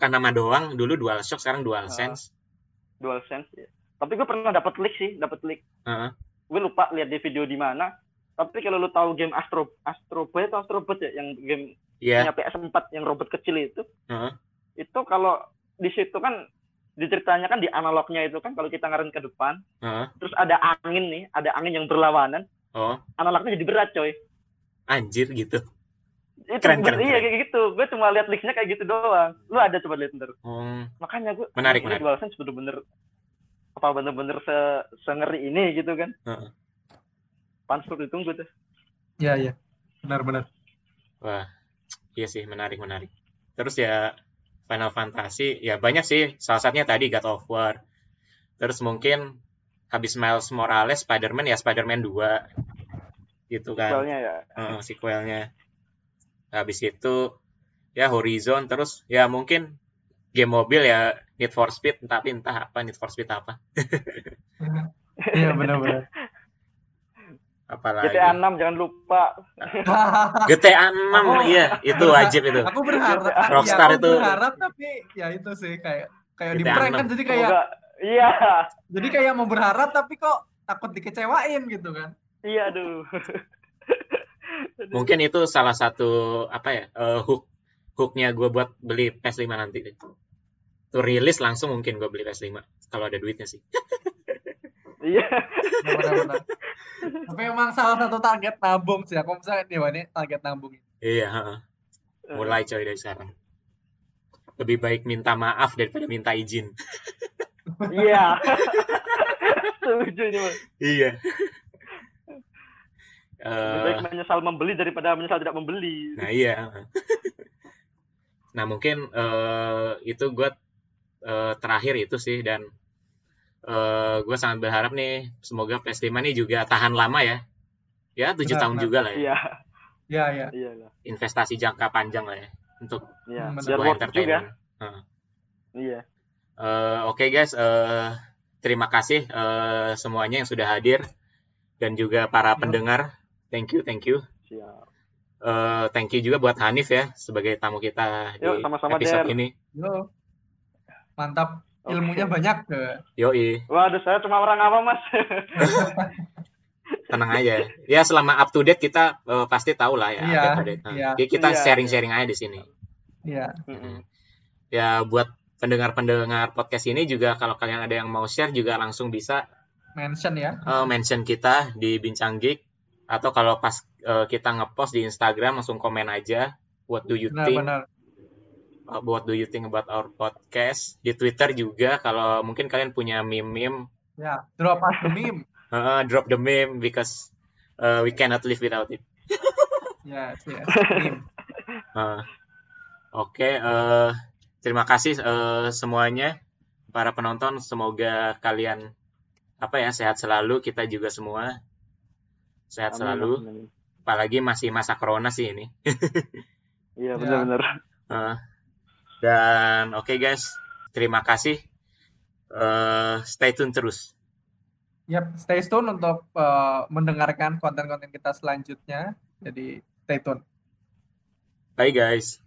nama doang dulu DualShock sekarang DualSense. DualSense ya. Tapi gue pernah dapat leak. Gue lupa lihat di video di mana. Tapi kalau lu tahu game Astro Boy ya yang game punya PS4 yang robot kecil itu. Itu kalau di situ kan diceritanya kan di analognya itu kan kalau kita ngaren ke depan terus ada angin yang berlawanan analognya jadi berat coy anjir gitu Keren. Iya kayak gitu. Gue cuma lihat listnya kayak gitu doang. Lu ada coba lihat ntar. Makanya gue menarik. Ini balasan bener-bener sengeri ini gitu kan. Pansur ditunggu tuh. Iya. Benar. Wah, iya sih menarik. Terus ya Final Fantasy, ya banyak sih. Salah satunya tadi God of War. Terus mungkin habis Miles Morales, Spider-Man ya Spider-Man 2. Gitu kan. Sequelnya ya. Sequelnya. Habis itu ya Horizon, terus ya mungkin game mobil ya Need for Speed, tapi entah apa Need for Speed apa. Iya benar. Apalagi GTA 6 jangan lupa. GTA 6 iya, itu wajib itu. Aku berharap Rockstar ya, tapi ya itu sih kayak di prank kan, jadi kayak iya. Jadi kayak mau berharap tapi kok takut dikecewain gitu kan. Iya aduh. Mungkin itu salah satu apa ya? hooknya gue buat beli PS5 nanti itu. Tuh rilis langsung mungkin gue beli PS5 kalau ada duitnya sih. Iya. Benar-benar. Tapi emang salah satu target nabung sih. Aku misalnya ini target nabung. Iya. Mulai coy dari sekarang. Lebih baik minta maaf daripada minta izin. Iya. Setuju nih, Mas. Iya. Lebih baik menyesal membeli daripada menyesal tidak membeli. Nah iya. Nah mungkin itu gue terakhir itu sih, dan gue sangat berharap nih semoga PS5 nih juga tahan lama ya. Ya 7 tahun juga lah ya. Iya. Investasi jangka panjang lah ya untuk sebuah entertainment. Iya. Oke guys, terima kasih semuanya yang sudah hadir dan juga para pendengar. Thank you. Siap. Thank you juga buat Hanif ya sebagai tamu kita di episode ini. Yo. Mantap. Ilmunya banyak ke. Yoi. Waduh, saya cuma orang apa, Mas? Tenang aja. Ya selama up to date kita pasti tahu lah ya. Iya. Jadi kita sharing-sharing aja di sini. Iya. Ya buat pendengar-pendengar podcast ini juga kalau kalian ada yang mau share juga langsung bisa mention ya. Mention kita di Bincang Geek, atau kalau pas kita ngepost di Instagram langsung komen aja what do you think. What do you think about our podcast? Di Twitter juga kalau mungkin kalian punya meme-meme. Ya, drop us the meme. Drop the meme because we cannot live without it. Yes. Meme. Oke, terima kasih semuanya para penonton. Semoga kalian sehat selalu, kita juga semua sehat selalu. Amin. Apalagi masih masa corona sih ini. Iya, benar-benar. Dan oke guys, terima kasih. Stay tune terus. Yap, stay tune untuk mendengarkan konten-konten kita selanjutnya. Jadi stay tune. Bye guys.